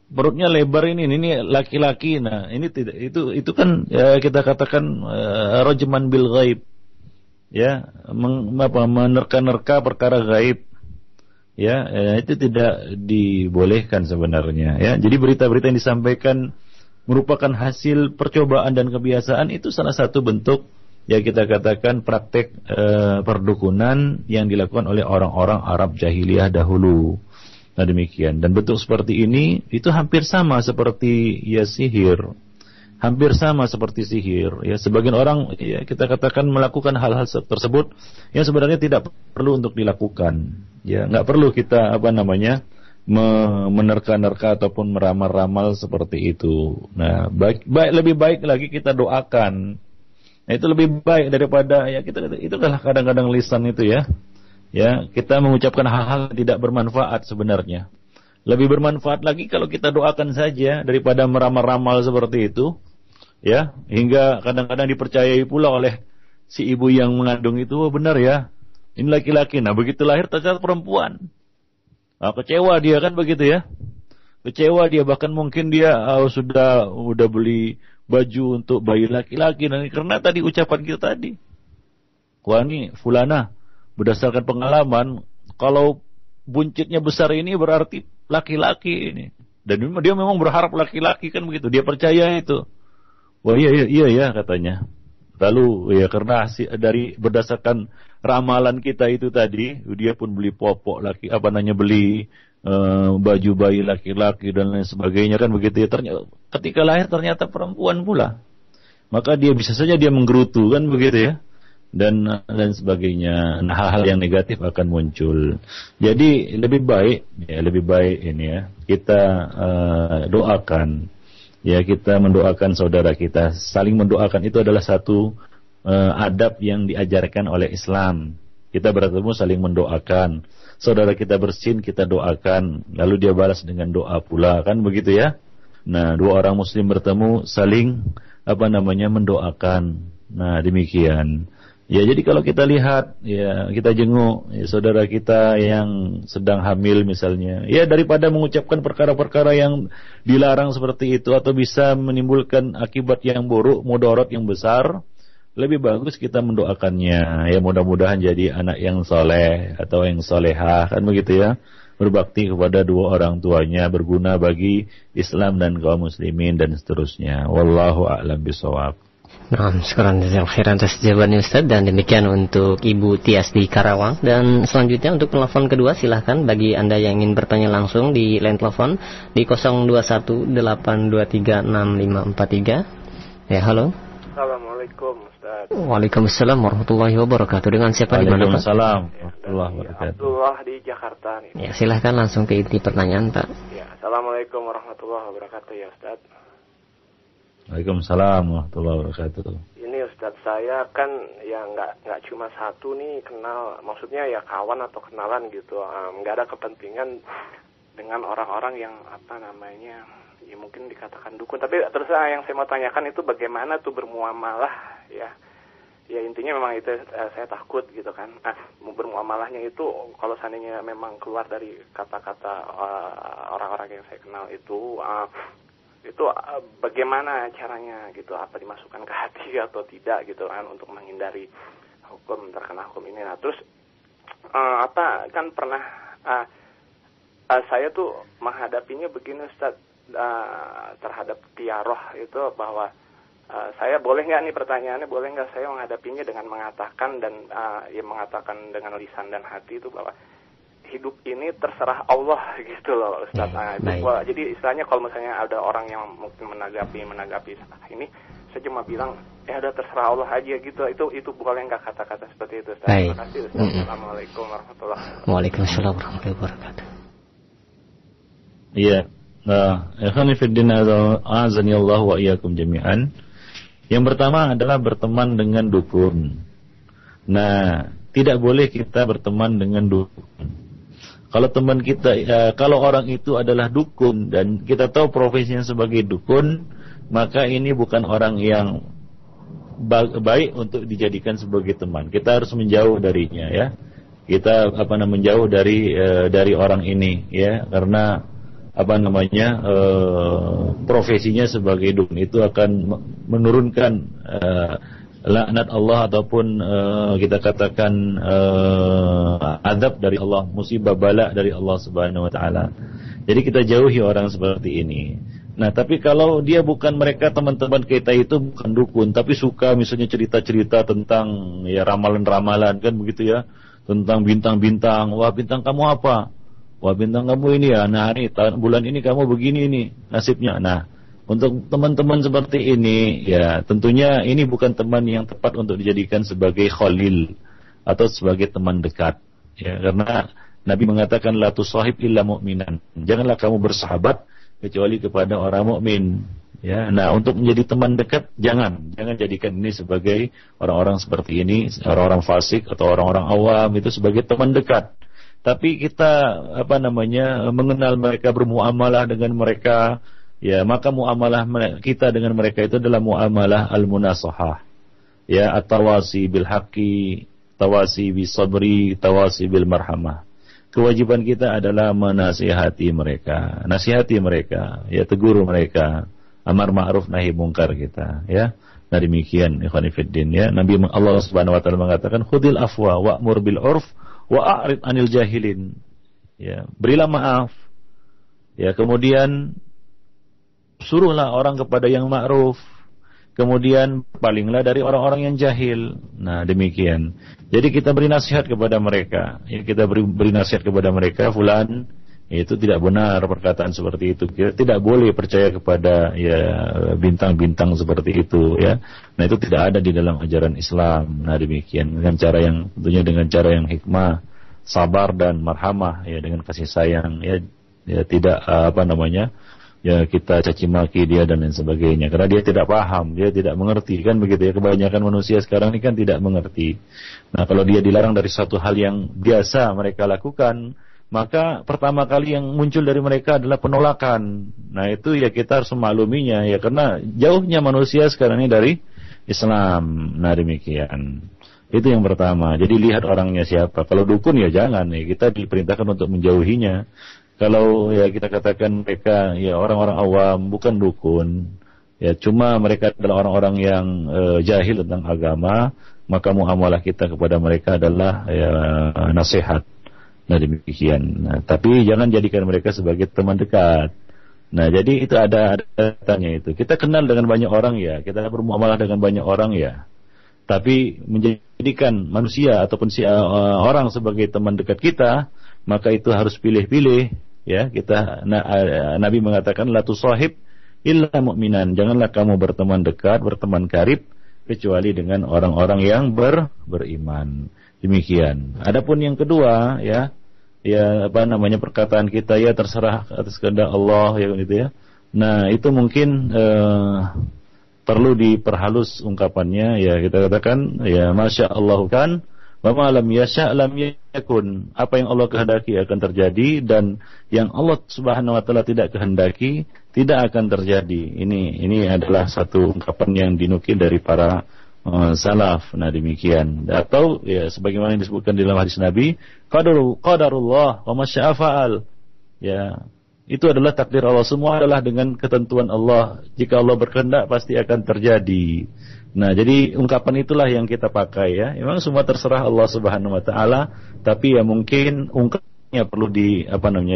perutnya lebar ini laki-laki. Nah, ini tidak, itu kan kita katakan rajman bil ghaib. Ya, menerka-nerka perkara gaib. Ya, itu tidak dibolehkan sebenarnya, ya. Jadi berita-berita yang disampaikan merupakan hasil percobaan dan kebiasaan, itu salah satu bentuk ya kita katakan praktek perdukunan yang dilakukan oleh orang-orang Arab jahiliyah dahulu. Nah, demikian. Dan bentuk seperti ini itu hampir sama seperti ya sihir. Hampir sama seperti sihir, ya. Sebagian orang ya, kita katakan melakukan hal-hal tersebut yang sebenarnya tidak perlu untuk dilakukan, ya. Nggak perlu kita menerka-nerka ataupun meramal-ramal seperti itu. Nah, lebih baik lagi kita doakan. Nah, itu lebih baik daripada ya kita itu kadang-kadang lisan itu ya. Ya, kita mengucapkan hal-hal yang tidak bermanfaat sebenarnya. Lebih bermanfaat lagi kalau kita doakan saja daripada meramal-ramal seperti itu, ya, hingga kadang-kadang dipercayai pula oleh si ibu yang mengandung itu, oh, benar ya, ini laki-laki. Nah, begitu lahir ternyata perempuan. Nah, kecewa dia kan begitu ya, kecewa dia, bahkan mungkin dia sudah beli baju untuk bayi laki-laki, dan karena tadi ucapan kita tadi, wah ini fulana berdasarkan pengalaman kalau buncitnya besar ini berarti laki-laki ini, dan dia memang berharap laki-laki kan begitu, dia percaya itu. Wah iya katanya. Lalu ya karena dari berdasarkan ramalan kita itu tadi, dia pun beli popok laki, beli baju bayi laki-laki dan lain sebagainya kan begitu. Ternyata ketika lahir ternyata perempuan pula, maka dia bisa saja dia menggerutu kan begitu ya. Dan sebagainya. Nah, hal-hal yang negatif akan muncul. Jadi lebih baik ini ya kita doakan, ya kita mendoakan saudara kita, saling mendoakan itu adalah satu adab yang diajarkan oleh Islam. Kita bertemu saling mendoakan, saudara kita bersin kita doakan, lalu dia balas dengan doa pula kan begitu ya. Nah, dua orang Muslim bertemu saling mendoakan. Nah, demikian. Ya, jadi kalau kita lihat, ya kita jenguk ya, saudara kita yang sedang hamil misalnya, ya daripada mengucapkan perkara-perkara yang dilarang seperti itu atau bisa menimbulkan akibat yang buruk, mudarat yang besar, lebih bagus kita mendoakannya. Ya, mudah-mudahan jadi anak yang soleh atau yang solehah, kan begitu ya, berbakti kepada dua orang tuanya, berguna bagi Islam dan kaum muslimin dan seterusnya. Wallahu a'lam bishawab. Nah, sekarang khairan atas jawabannya Ustaz, dan demikian untuk Ibu Tias di Karawang. Dan selanjutnya untuk telepon kedua, silahkan bagi Anda yang ingin bertanya langsung di line telepon di 021-823-6543. Ya, halo. Assalamualaikum Ustaz. Waalaikumsalam warahmatullahi wabarakatuh. Dengan siapa di mana Pak? Waalaikumsalam. Abdullah di Jakarta nih. Ya, silahkan langsung ke inti pertanyaan Pak. Ya, assalamualaikum warahmatullahi wabarakatuh ya Ustaz. Waalaikumsalam warahmatullahi wabarakatuh. Ini Ustadz, saya kan ya nggak cuma satu nih kenal, maksudnya ya kawan atau kenalan gitu, nggak ada kepentingan dengan orang-orang yang ya mungkin dikatakan dukun. Tapi terus yang saya mau tanyakan itu bagaimana tuh bermuamalah ya. Ya intinya memang itu saya takut gitu kan. Bermuamalahnya itu kalau seandainya memang keluar dari kata-kata orang-orang yang saya kenal itu bagaimana caranya gitu, apa dimasukkan ke hati atau tidak gitu kan, untuk menghindari hukum, terkena hukum ini. Nah terus kan pernah saya tuh menghadapinya begini Ustaz, terhadap tiaroh itu, bahwa saya boleh nggak nih, pertanyaannya boleh nggak saya menghadapinya dengan mengatakan, dan ya mengatakan dengan lisan dan hati itu, bahwa hidup ini terserah Allah gitu loh Ustaz. Jadi istilahnya kalau misalnya ada orang yang mungkin menanggapi ini, saya cuma bilang ada terserah Allah aja gitu. Itu bukan yang kata-kata seperti itu Ustaz. Terima kasih Ustaz. Assalamualaikum warahmatullahi wabarakatuh. Waalaikumsalam warahmatullahi wabarakatuh. Iya. Nah, ikhwan fillah azanillahu wa iyyakum jami'an. Yang pertama adalah berteman dengan dukun. Nah, tidak boleh kita berteman dengan dukun. Kalau teman kita, kalau orang itu adalah dukun dan kita tahu profesinya sebagai dukun, maka ini bukan orang yang baik untuk dijadikan sebagai teman. Kita harus menjauh darinya, ya. Kita menjauh dari orang ini, ya, karena profesinya sebagai dukun itu akan menurunkan laknat Allah ataupun kita katakan azab dari Allah, musibah bala dari Allah Subhanahu wa taala. Jadi kita jauhi orang seperti ini. Nah, tapi kalau dia bukan mereka teman-teman kita itu bukan dukun, tapi suka misalnya cerita-cerita tentang ya ramalan-ramalan kan begitu ya, tentang bintang-bintang, wah bintang kamu apa? Wah bintang kamu ini ya, nah hari tahun bulan ini kamu begini ini nasibnya. Nah, untuk teman-teman seperti ini ya tentunya ini bukan teman yang tepat untuk dijadikan sebagai khalil atau sebagai teman dekat. Ya, karena Nabi mengatakan la tusahib illa mu'minan. Janganlah kamu bersahabat kecuali kepada orang mukmin. Ya, nah untuk menjadi teman dekat jangan jadikan ini sebagai orang-orang seperti ini, orang-orang fasik atau orang-orang awam itu sebagai teman dekat. Tapi kita mengenal mereka, bermuamalah dengan mereka, ya maka muamalah kita dengan mereka itu adalah muamalah al-munasahah. Ya, at-tawasi bil haqqi, tawasi bis sabri, tawasi bil marhamah. Kewajiban kita adalah menasihati mereka, ya tegur mereka, amar ma'ruf nahi mungkar kita, ya. Nah demikian ikhwan fillah ya. Nabi Allah Subhanahu wa taala mengatakan khudil afwa wa'mur bil 'urf wa a'rid 'anil jahilin. Ya, berilah maaf. Ya, kemudian suruhlah orang kepada yang ma'ruf. Kemudian palinglah dari orang-orang yang jahil. Nah demikian. Jadi kita beri nasihat kepada mereka. Ya, kita beri nasihat kepada mereka. Fulan itu tidak benar perkataan seperti itu. Kita tidak boleh percaya kepada ya bintang-bintang seperti itu. Ya. Nah itu tidak ada di dalam ajaran Islam. Nah demikian dengan cara yang tentunya dengan cara yang hikmah, sabar dan marhamah. Ya dengan kasih sayang. Ya tidak ya kita caci maki dia dan lain sebagainya karena dia tidak paham, dia tidak mengerti kan begitu ya, kebanyakan manusia sekarang ini kan tidak mengerti. Nah, kalau dia dilarang dari suatu hal yang biasa mereka lakukan, maka pertama kali yang muncul dari mereka adalah penolakan. Nah, itu ya kita harus memakluminya ya karena jauhnya manusia sekarang ini dari Islam. Nah, demikian. Itu yang pertama. Jadi lihat orangnya siapa. Kalau dukun ya jangan ya, kita diperintahkan untuk menjauhinya. Kalau ya kita katakan mereka ya orang-orang awam bukan dukun ya cuma mereka adalah orang-orang yang jahil tentang agama maka muamalah kita kepada mereka adalah ya nasihat. Nah demikian. Nah, tapi jangan jadikan mereka sebagai teman dekat. Nah jadi itu ada itu kita kenal dengan banyak orang ya kita bermuamalah dengan banyak orang ya. Tapi menjadikan manusia ataupun orang sebagai teman dekat kita, maka itu harus pilih-pilih. Ya, Nabi mengatakan la tusahib illa mu'minan. Janganlah kamu berteman dekat, berteman karib kecuali dengan orang-orang yang beriman. Demikian. Adapun yang kedua, ya perkataan kita ya terserah atas kehendak Allah ya gitu ya. Nah, itu mungkin perlu diperhalus ungkapannya ya kita katakan ya masya Allah kan wa ma lam yasha lam yakun, apa yang Allah kehendaki akan terjadi dan yang Allah Subhanahu wa taala tidak kehendaki tidak akan terjadi. Ini adalah satu ungkapan yang dinukil dari para salaf. Nah demikian. Atau ya sebagaimana yang disebutkan dalam hadis Nabi qadarullah wa masya'a fa'al. Ya itu adalah takdir Allah, semua adalah dengan ketentuan Allah. Jika Allah berkehendak pasti akan terjadi. Nah, jadi ungkapan itulah yang kita pakai ya. Memang semua terserah Allah Subhanahu wa taala, tapi ya mungkin ungkapannya perlu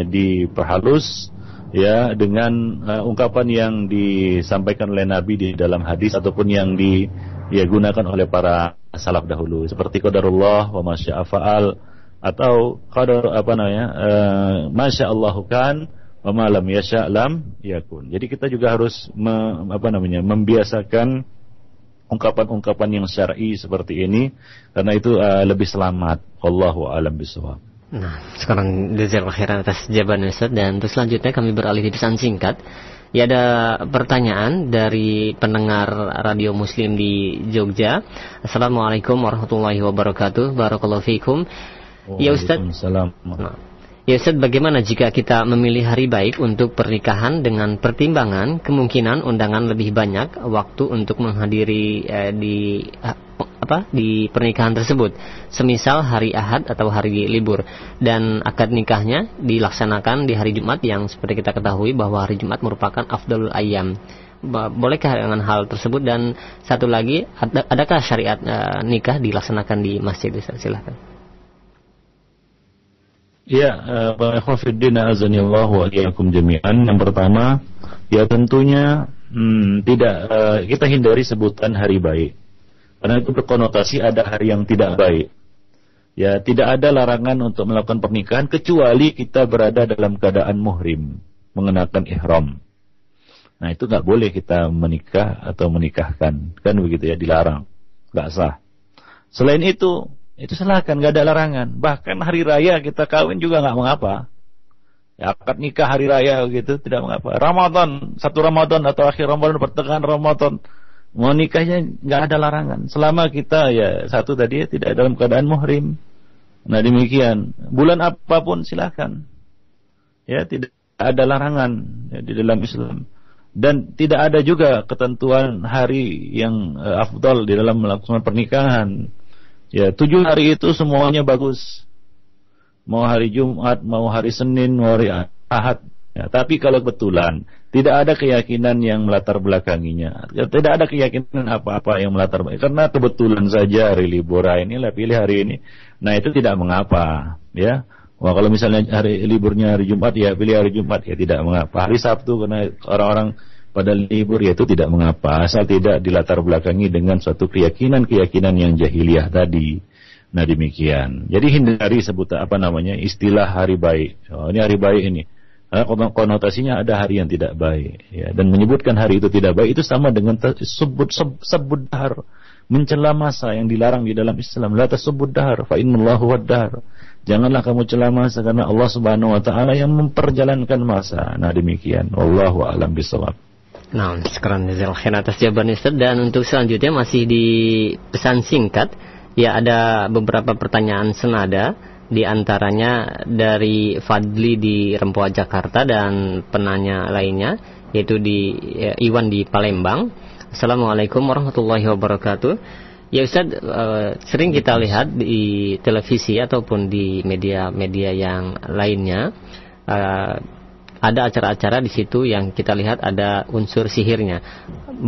diperhalus ya dengan ungkapan yang disampaikan oleh Nabi di dalam hadis ataupun yang digunakan oleh para salaf dahulu seperti qadarullah wa masya'a fa'al atau qadar masya Allah kan wa ma lam yasha lam yakun. Jadi kita juga harus membiasakan ungkapan-ungkapan yang syar'i seperti ini karena itu lebih selamat. Wallahu a'lam bishawab. Nah, sekarang jazakallahu khairan atas jawaban Ustaz dan terus selanjutnya kami beralih di pesan singkat. Ya, ada pertanyaan dari pendengar radio Muslim di Jogja. Assalamualaikum warahmatullahi wabarakatuh. Barakallahu fiikum. Ya Ustaz. Waalaikumsalam. Ya Ustaz, bagaimana jika kita memilih hari baik untuk pernikahan dengan pertimbangan kemungkinan undangan lebih banyak, waktu untuk menghadiri di di pernikahan tersebut, semisal hari Ahad atau hari libur, dan akad nikahnya dilaksanakan di hari Jumat yang seperti kita ketahui bahwa hari Jumat merupakan afdalul ayyam. Bolehkah dengan hal tersebut? Dan satu lagi, adakah syariat nikah dilaksanakan di masjid? Silahkan. Ya, para ikhwanuddin azanillahu wa iyyakum jami'an. Yang pertama, ya tentunya kita hindari sebutan hari baik, karena itu berkonotasi ada hari yang tidak baik. Ya, tidak ada larangan untuk melakukan pernikahan kecuali kita berada dalam keadaan muhrim, mengenakan ihram. Nah, itu nggak boleh kita menikah atau menikahkan, kan begitu ya, dilarang, nggak sah. Selain itu, itu silahkan, gak ada larangan. Bahkan hari raya kita kawin juga gak mengapa. Ya, akad nikah hari raya gitu, tidak mengapa. Ramadan, satu Ramadan atau akhir Ramadan, pertengahan Ramadan, mau nikahnya gak ada larangan. Selama kita ya, satu tadi ya, tidak dalam keadaan muhrim. Nah demikian, bulan apapun silahkan. Ya, tidak ada larangan ya, di dalam Islam. Dan tidak ada juga ketentuan hari yang afdal di dalam melaksanakan pernikahan. Ya, 7 hari itu semuanya bagus. Mau hari Jumat, mau hari Senin, mau hari Ahad. Ya, tapi kalau kebetulan tidak ada keyakinan yang melatar belakanginya. Ya, tidak ada keyakinan apa-apa yang melatar belakang. Karena kebetulan saja hari libur inilah pilih hari ini. Nah, itu tidak mengapa, ya. Wah, kalau misalnya hari liburnya hari Jumat, ya pilih hari Jumat, ya tidak mengapa. Hari Sabtu karena orang-orang pada libur, yaitu tidak mengapa, asal tidak dilatar belakangi dengan suatu keyakinan-keyakinan yang jahiliyah tadi. Nah demikian. Jadi hindari sebutan istilah hari baik. Oh, ini hari baik ini. Nah, konotasinya ada hari yang tidak baik. Ya, dan menyebutkan hari itu tidak baik itu sama dengan sebut dahar, mencela masa yang dilarang di dalam Islam. La tasubud dahar, fa innallahu waddahar. Janganlah kamu cela masa karena Allah Subhanahu Wa Taala yang memperjalankan masa. Nah demikian. Wallahu a'lam bishawab. Nah, sekarang jazakallahu khairan atas jawaban Ustaz. Dan untuk selanjutnya masih di pesan singkat, ya ada beberapa pertanyaan senada, di antaranya dari Fadli di Rempoa Jakarta dan penanya lainnya yaitu di Iwan di Palembang. Assalamualaikum warahmatullahi wabarakatuh. Ya Ustaz, sering kita lihat di televisi ataupun di media-media yang lainnya, ada acara-acara di situ yang kita lihat ada unsur sihirnya.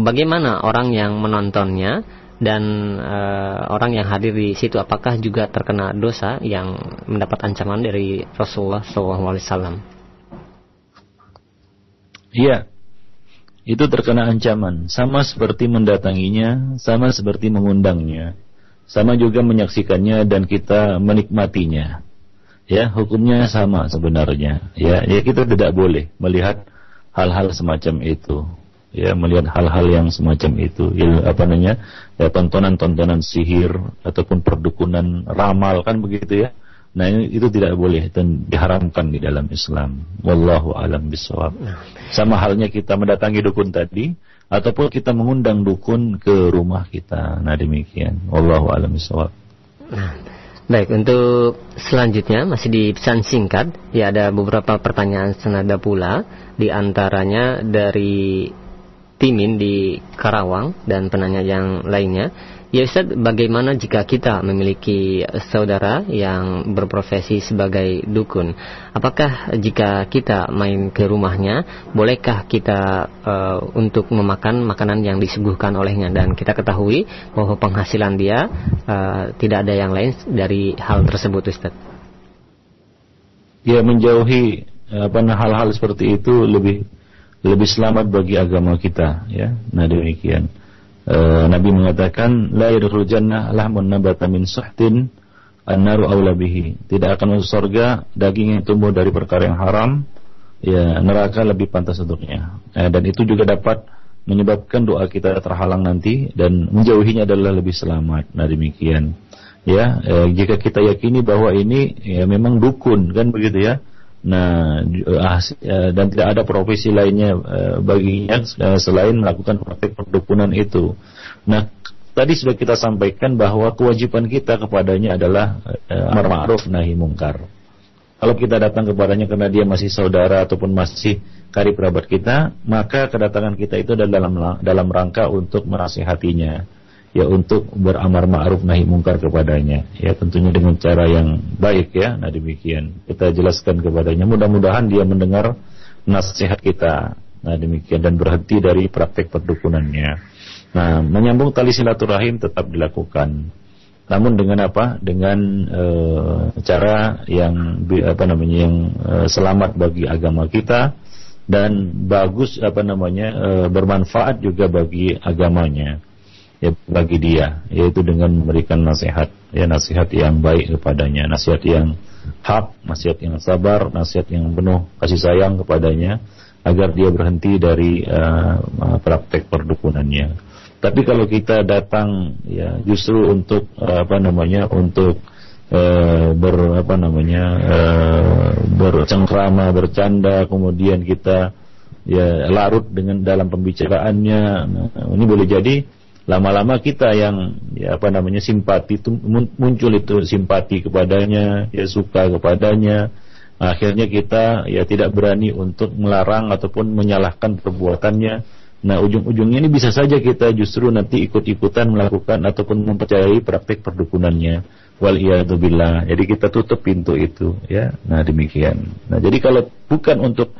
Bagaimana orang yang menontonnya dan orang yang hadir di situ, apakah juga terkena dosa yang mendapat ancaman dari Rasulullah SAW? Iya, itu terkena ancaman. Sama seperti mendatanginya, sama seperti mengundangnya, sama juga menyaksikannya dan kita menikmatinya. Ya, hukumnya sama sebenarnya. Ya, kita tidak boleh melihat hal-hal semacam itu. Ya, melihat hal-hal yang semacam itu. Ya, ya, tontonan-tontonan sihir ataupun perdukunan ramal, kan begitu ya. Nah, itu tidak boleh dan diharamkan di dalam Islam. Wallahu a'lam bishawab. Sama halnya kita mendatangi dukun tadi ataupun kita mengundang dukun ke rumah kita. Nah, demikian. Wallahu a'lam bishawab. Baik, untuk selanjutnya masih di pesan singkat, ya ada beberapa pertanyaan senada pula, di antaranya dari Timin di Karawang dan penanya yang lainnya. Ya Ustaz, bagaimana jika kita memiliki saudara yang berprofesi sebagai dukun? Apakah jika kita main ke rumahnya, bolehkah kita untuk memakan makanan yang disuguhkan olehnya? Dan kita ketahui bahwa penghasilan dia tidak ada yang lain dari hal tersebut, Ustaz. Ya, menjauhi hal-hal seperti itu lebih selamat bagi agama kita, ya. Nah demikian. Nabi mengatakan, la yadkhulul jannah lahmun nabata min suhtin an-naru aula bihi. Tidak akan masuk surga daging yang tumbuh dari perkara yang haram, ya neraka lebih pantas untuknya. Dan itu juga dapat menyebabkan doa kita terhalang nanti, dan menjauhinya adalah lebih selamat. Nah demikian. Ya, jika kita yakini bahwa ini ya memang dukun, kan begitu ya. Nah, dan tidak ada profesi lainnya baginya selain melakukan praktik perdukunan itu. Nah, tadi sudah kita sampaikan bahwa kewajiban kita kepadanya adalah amar ma'ruf nahi mungkar. Kalau kita datang kepadanya karena dia masih saudara ataupun masih karib kerabat kita, maka kedatangan kita itu adalah dalam rangka untuk menasihatinya. ya untuk beramar ma'ruf nahi mungkar kepadanya, ya tentunya dengan cara yang baik ya. Nah demikian kita jelaskan kepadanya, mudah-mudahan dia mendengar nasihat kita. Nah demikian, dan berhenti dari praktek perdukunannya. Nah menyambung tali silaturahim tetap dilakukan, namun dengan apa? Dengan cara yang selamat bagi agama kita dan bagus bermanfaat juga bagi agamanya. Ya, bagi dia, yaitu dengan memberikan nasihat, ya nasihat yang baik kepadanya, nasihat yang hak, nasihat yang sabar, nasihat yang penuh kasih sayang kepadanya, agar dia berhenti dari praktek perdukunannya. Tapi kalau kita datang ya justru untuk bercengkrama, bercanda, kemudian kita ya larut dengan dalam pembicaraannya, nah, ini boleh jadi lama-lama kita yang ya simpati itu muncul, itu simpati kepadanya, ya suka kepadanya. Akhirnya kita ya tidak berani untuk melarang ataupun menyalahkan perbuatannya. Nah, ujung-ujungnya ini bisa saja kita justru nanti ikut-ikutan melakukan ataupun mempercayai praktik perdukunannya. Wal iyadzubillah. Jadi kita tutup pintu itu, ya. Nah, demikian. Nah, jadi kalau bukan untuk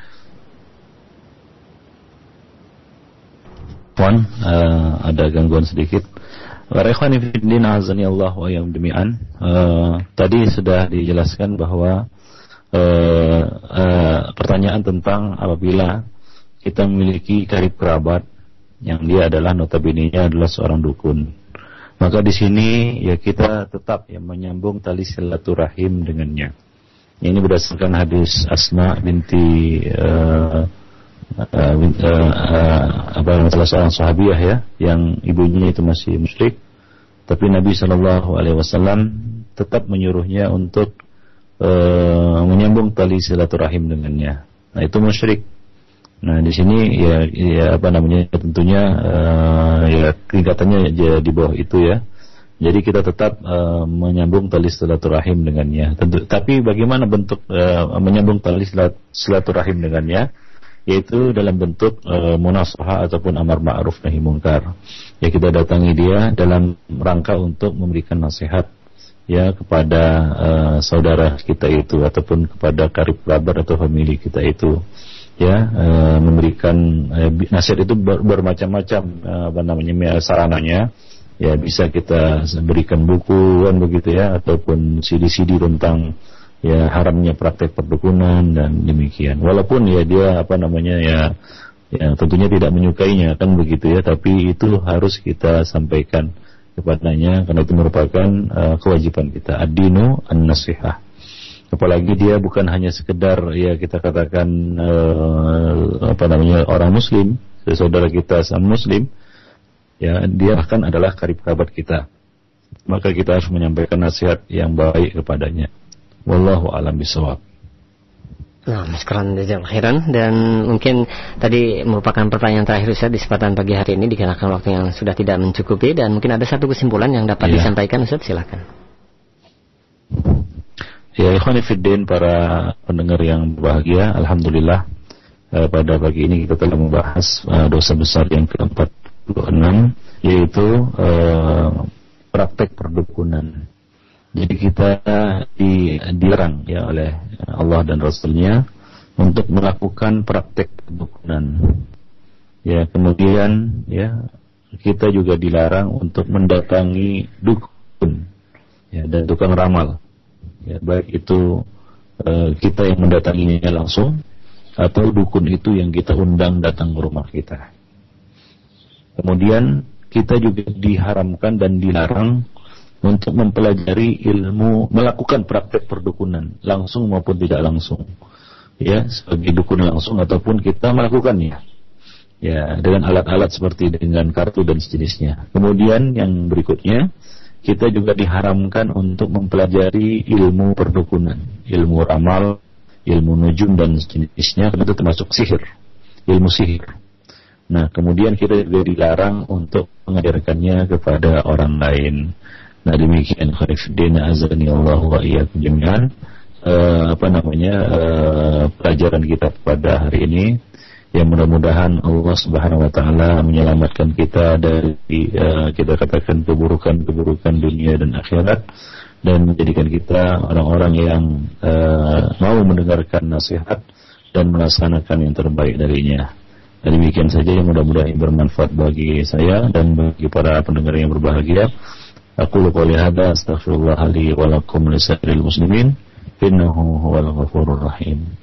ada gangguan sedikit. Tadi sudah dijelaskan bahwa pertanyaan tentang apabila kita memiliki karib kerabat yang dia adalah notabene-nya adalah seorang dukun, maka di sini ya kita tetap ya menyambung tali silaturahim dengannya. Ini berdasarkan hadis Asma' binti seorang sahabiah ya, yang ibunya itu masih musyrik, tapi Nabi SAW tetap menyuruhnya untuk menyambung tali silaturahim dengannya. Nah itu musyrik. Nah di sini tentunya tingkatannya di bawah itu ya. Jadi kita tetap menyambung tali silaturahim dengannya. Tentu, tapi bagaimana bentuk menyambung tali silaturahim dengannya? Yaitu dalam bentuk munasahah ataupun amar ma'ruf nahi mungkar. Ya kita datangi dia dalam rangka untuk memberikan nasihat ya kepada saudara kita itu ataupun kepada karib kerabat atau famili kita itu. Ya memberikan nasihat itu bermacam-macam sarananya. Ya bisa kita berikan buku kan begitu ya, ataupun CD-CD tentang ya haramnya praktek perdukunan dan demikian. Walaupun ya dia tentunya tidak menyukainya kan begitu ya, tapi itu harus kita sampaikan kepadanya karena itu merupakan kewajiban kita. Ad-dinu an-nasihah. Apalagi dia bukan hanya sekedar ya kita katakan orang muslim, saudara kita sama muslim ya, dia bahkan adalah karib kerabat kita. Maka kita harus menyampaikan nasihat yang baik kepadanya. Wallahu a'lam bishawab. Nah, sekarang jazakallahu khairan, dan mungkin tadi merupakan pertanyaan terakhir Ustaz di kesempatan pagi hari ini dikarenakan waktu yang sudah tidak mencukupi, dan mungkin ada satu kesimpulan yang dapat disampaikan Ustaz, silakan. Ya ikhwan fillah, para pendengar yang berbahagia, alhamdulillah pada pagi ini kita telah membahas dosa besar yang ke-46, yaitu praktek perdukunan. Jadi kita dilarang ya oleh Allah dan Rasulnya untuk melakukan praktek perdukunan. Ya kemudian ya kita juga dilarang untuk mendatangi dukun ya, dan tukang ramal. Ya baik itu kita yang mendatanginya langsung atau dukun itu yang kita undang datang ke rumah kita. Kemudian kita juga diharamkan dan dilarang untuk mempelajari ilmu, melakukan praktek perdukunan langsung maupun tidak langsung ya, sebagai dukun langsung ataupun kita melakukannya ya dengan alat-alat seperti dengan kartu dan sejenisnya. Kemudian yang berikutnya, kita juga diharamkan untuk mempelajari ilmu perdukunan, ilmu ramal, ilmu nujum dan sejenisnya, karena itu termasuk sihir, ilmu sihir. Nah kemudian kita juga dilarang untuk mengajarkannya kepada orang lain. Nah demikian khairuddin azani Allah wa iyyakum jami'an pelajaran kita pada hari ini. Ya, mudah-mudahan Allah Subhanahu wa taala menyelamatkan kita dari kita katakan keburukan-keburukan dunia dan akhirat, dan menjadikan kita orang-orang yang mau mendengarkan nasihat dan melaksanakan yang terbaik darinya. Dan demikian saja yang mudah-mudahan bermanfaat bagi saya dan bagi para pendengar yang berbahagia. Aqulu qouli hadza astaghfirullah li wa lakum li sairil muslimin innahu huwal ghafurur rahim.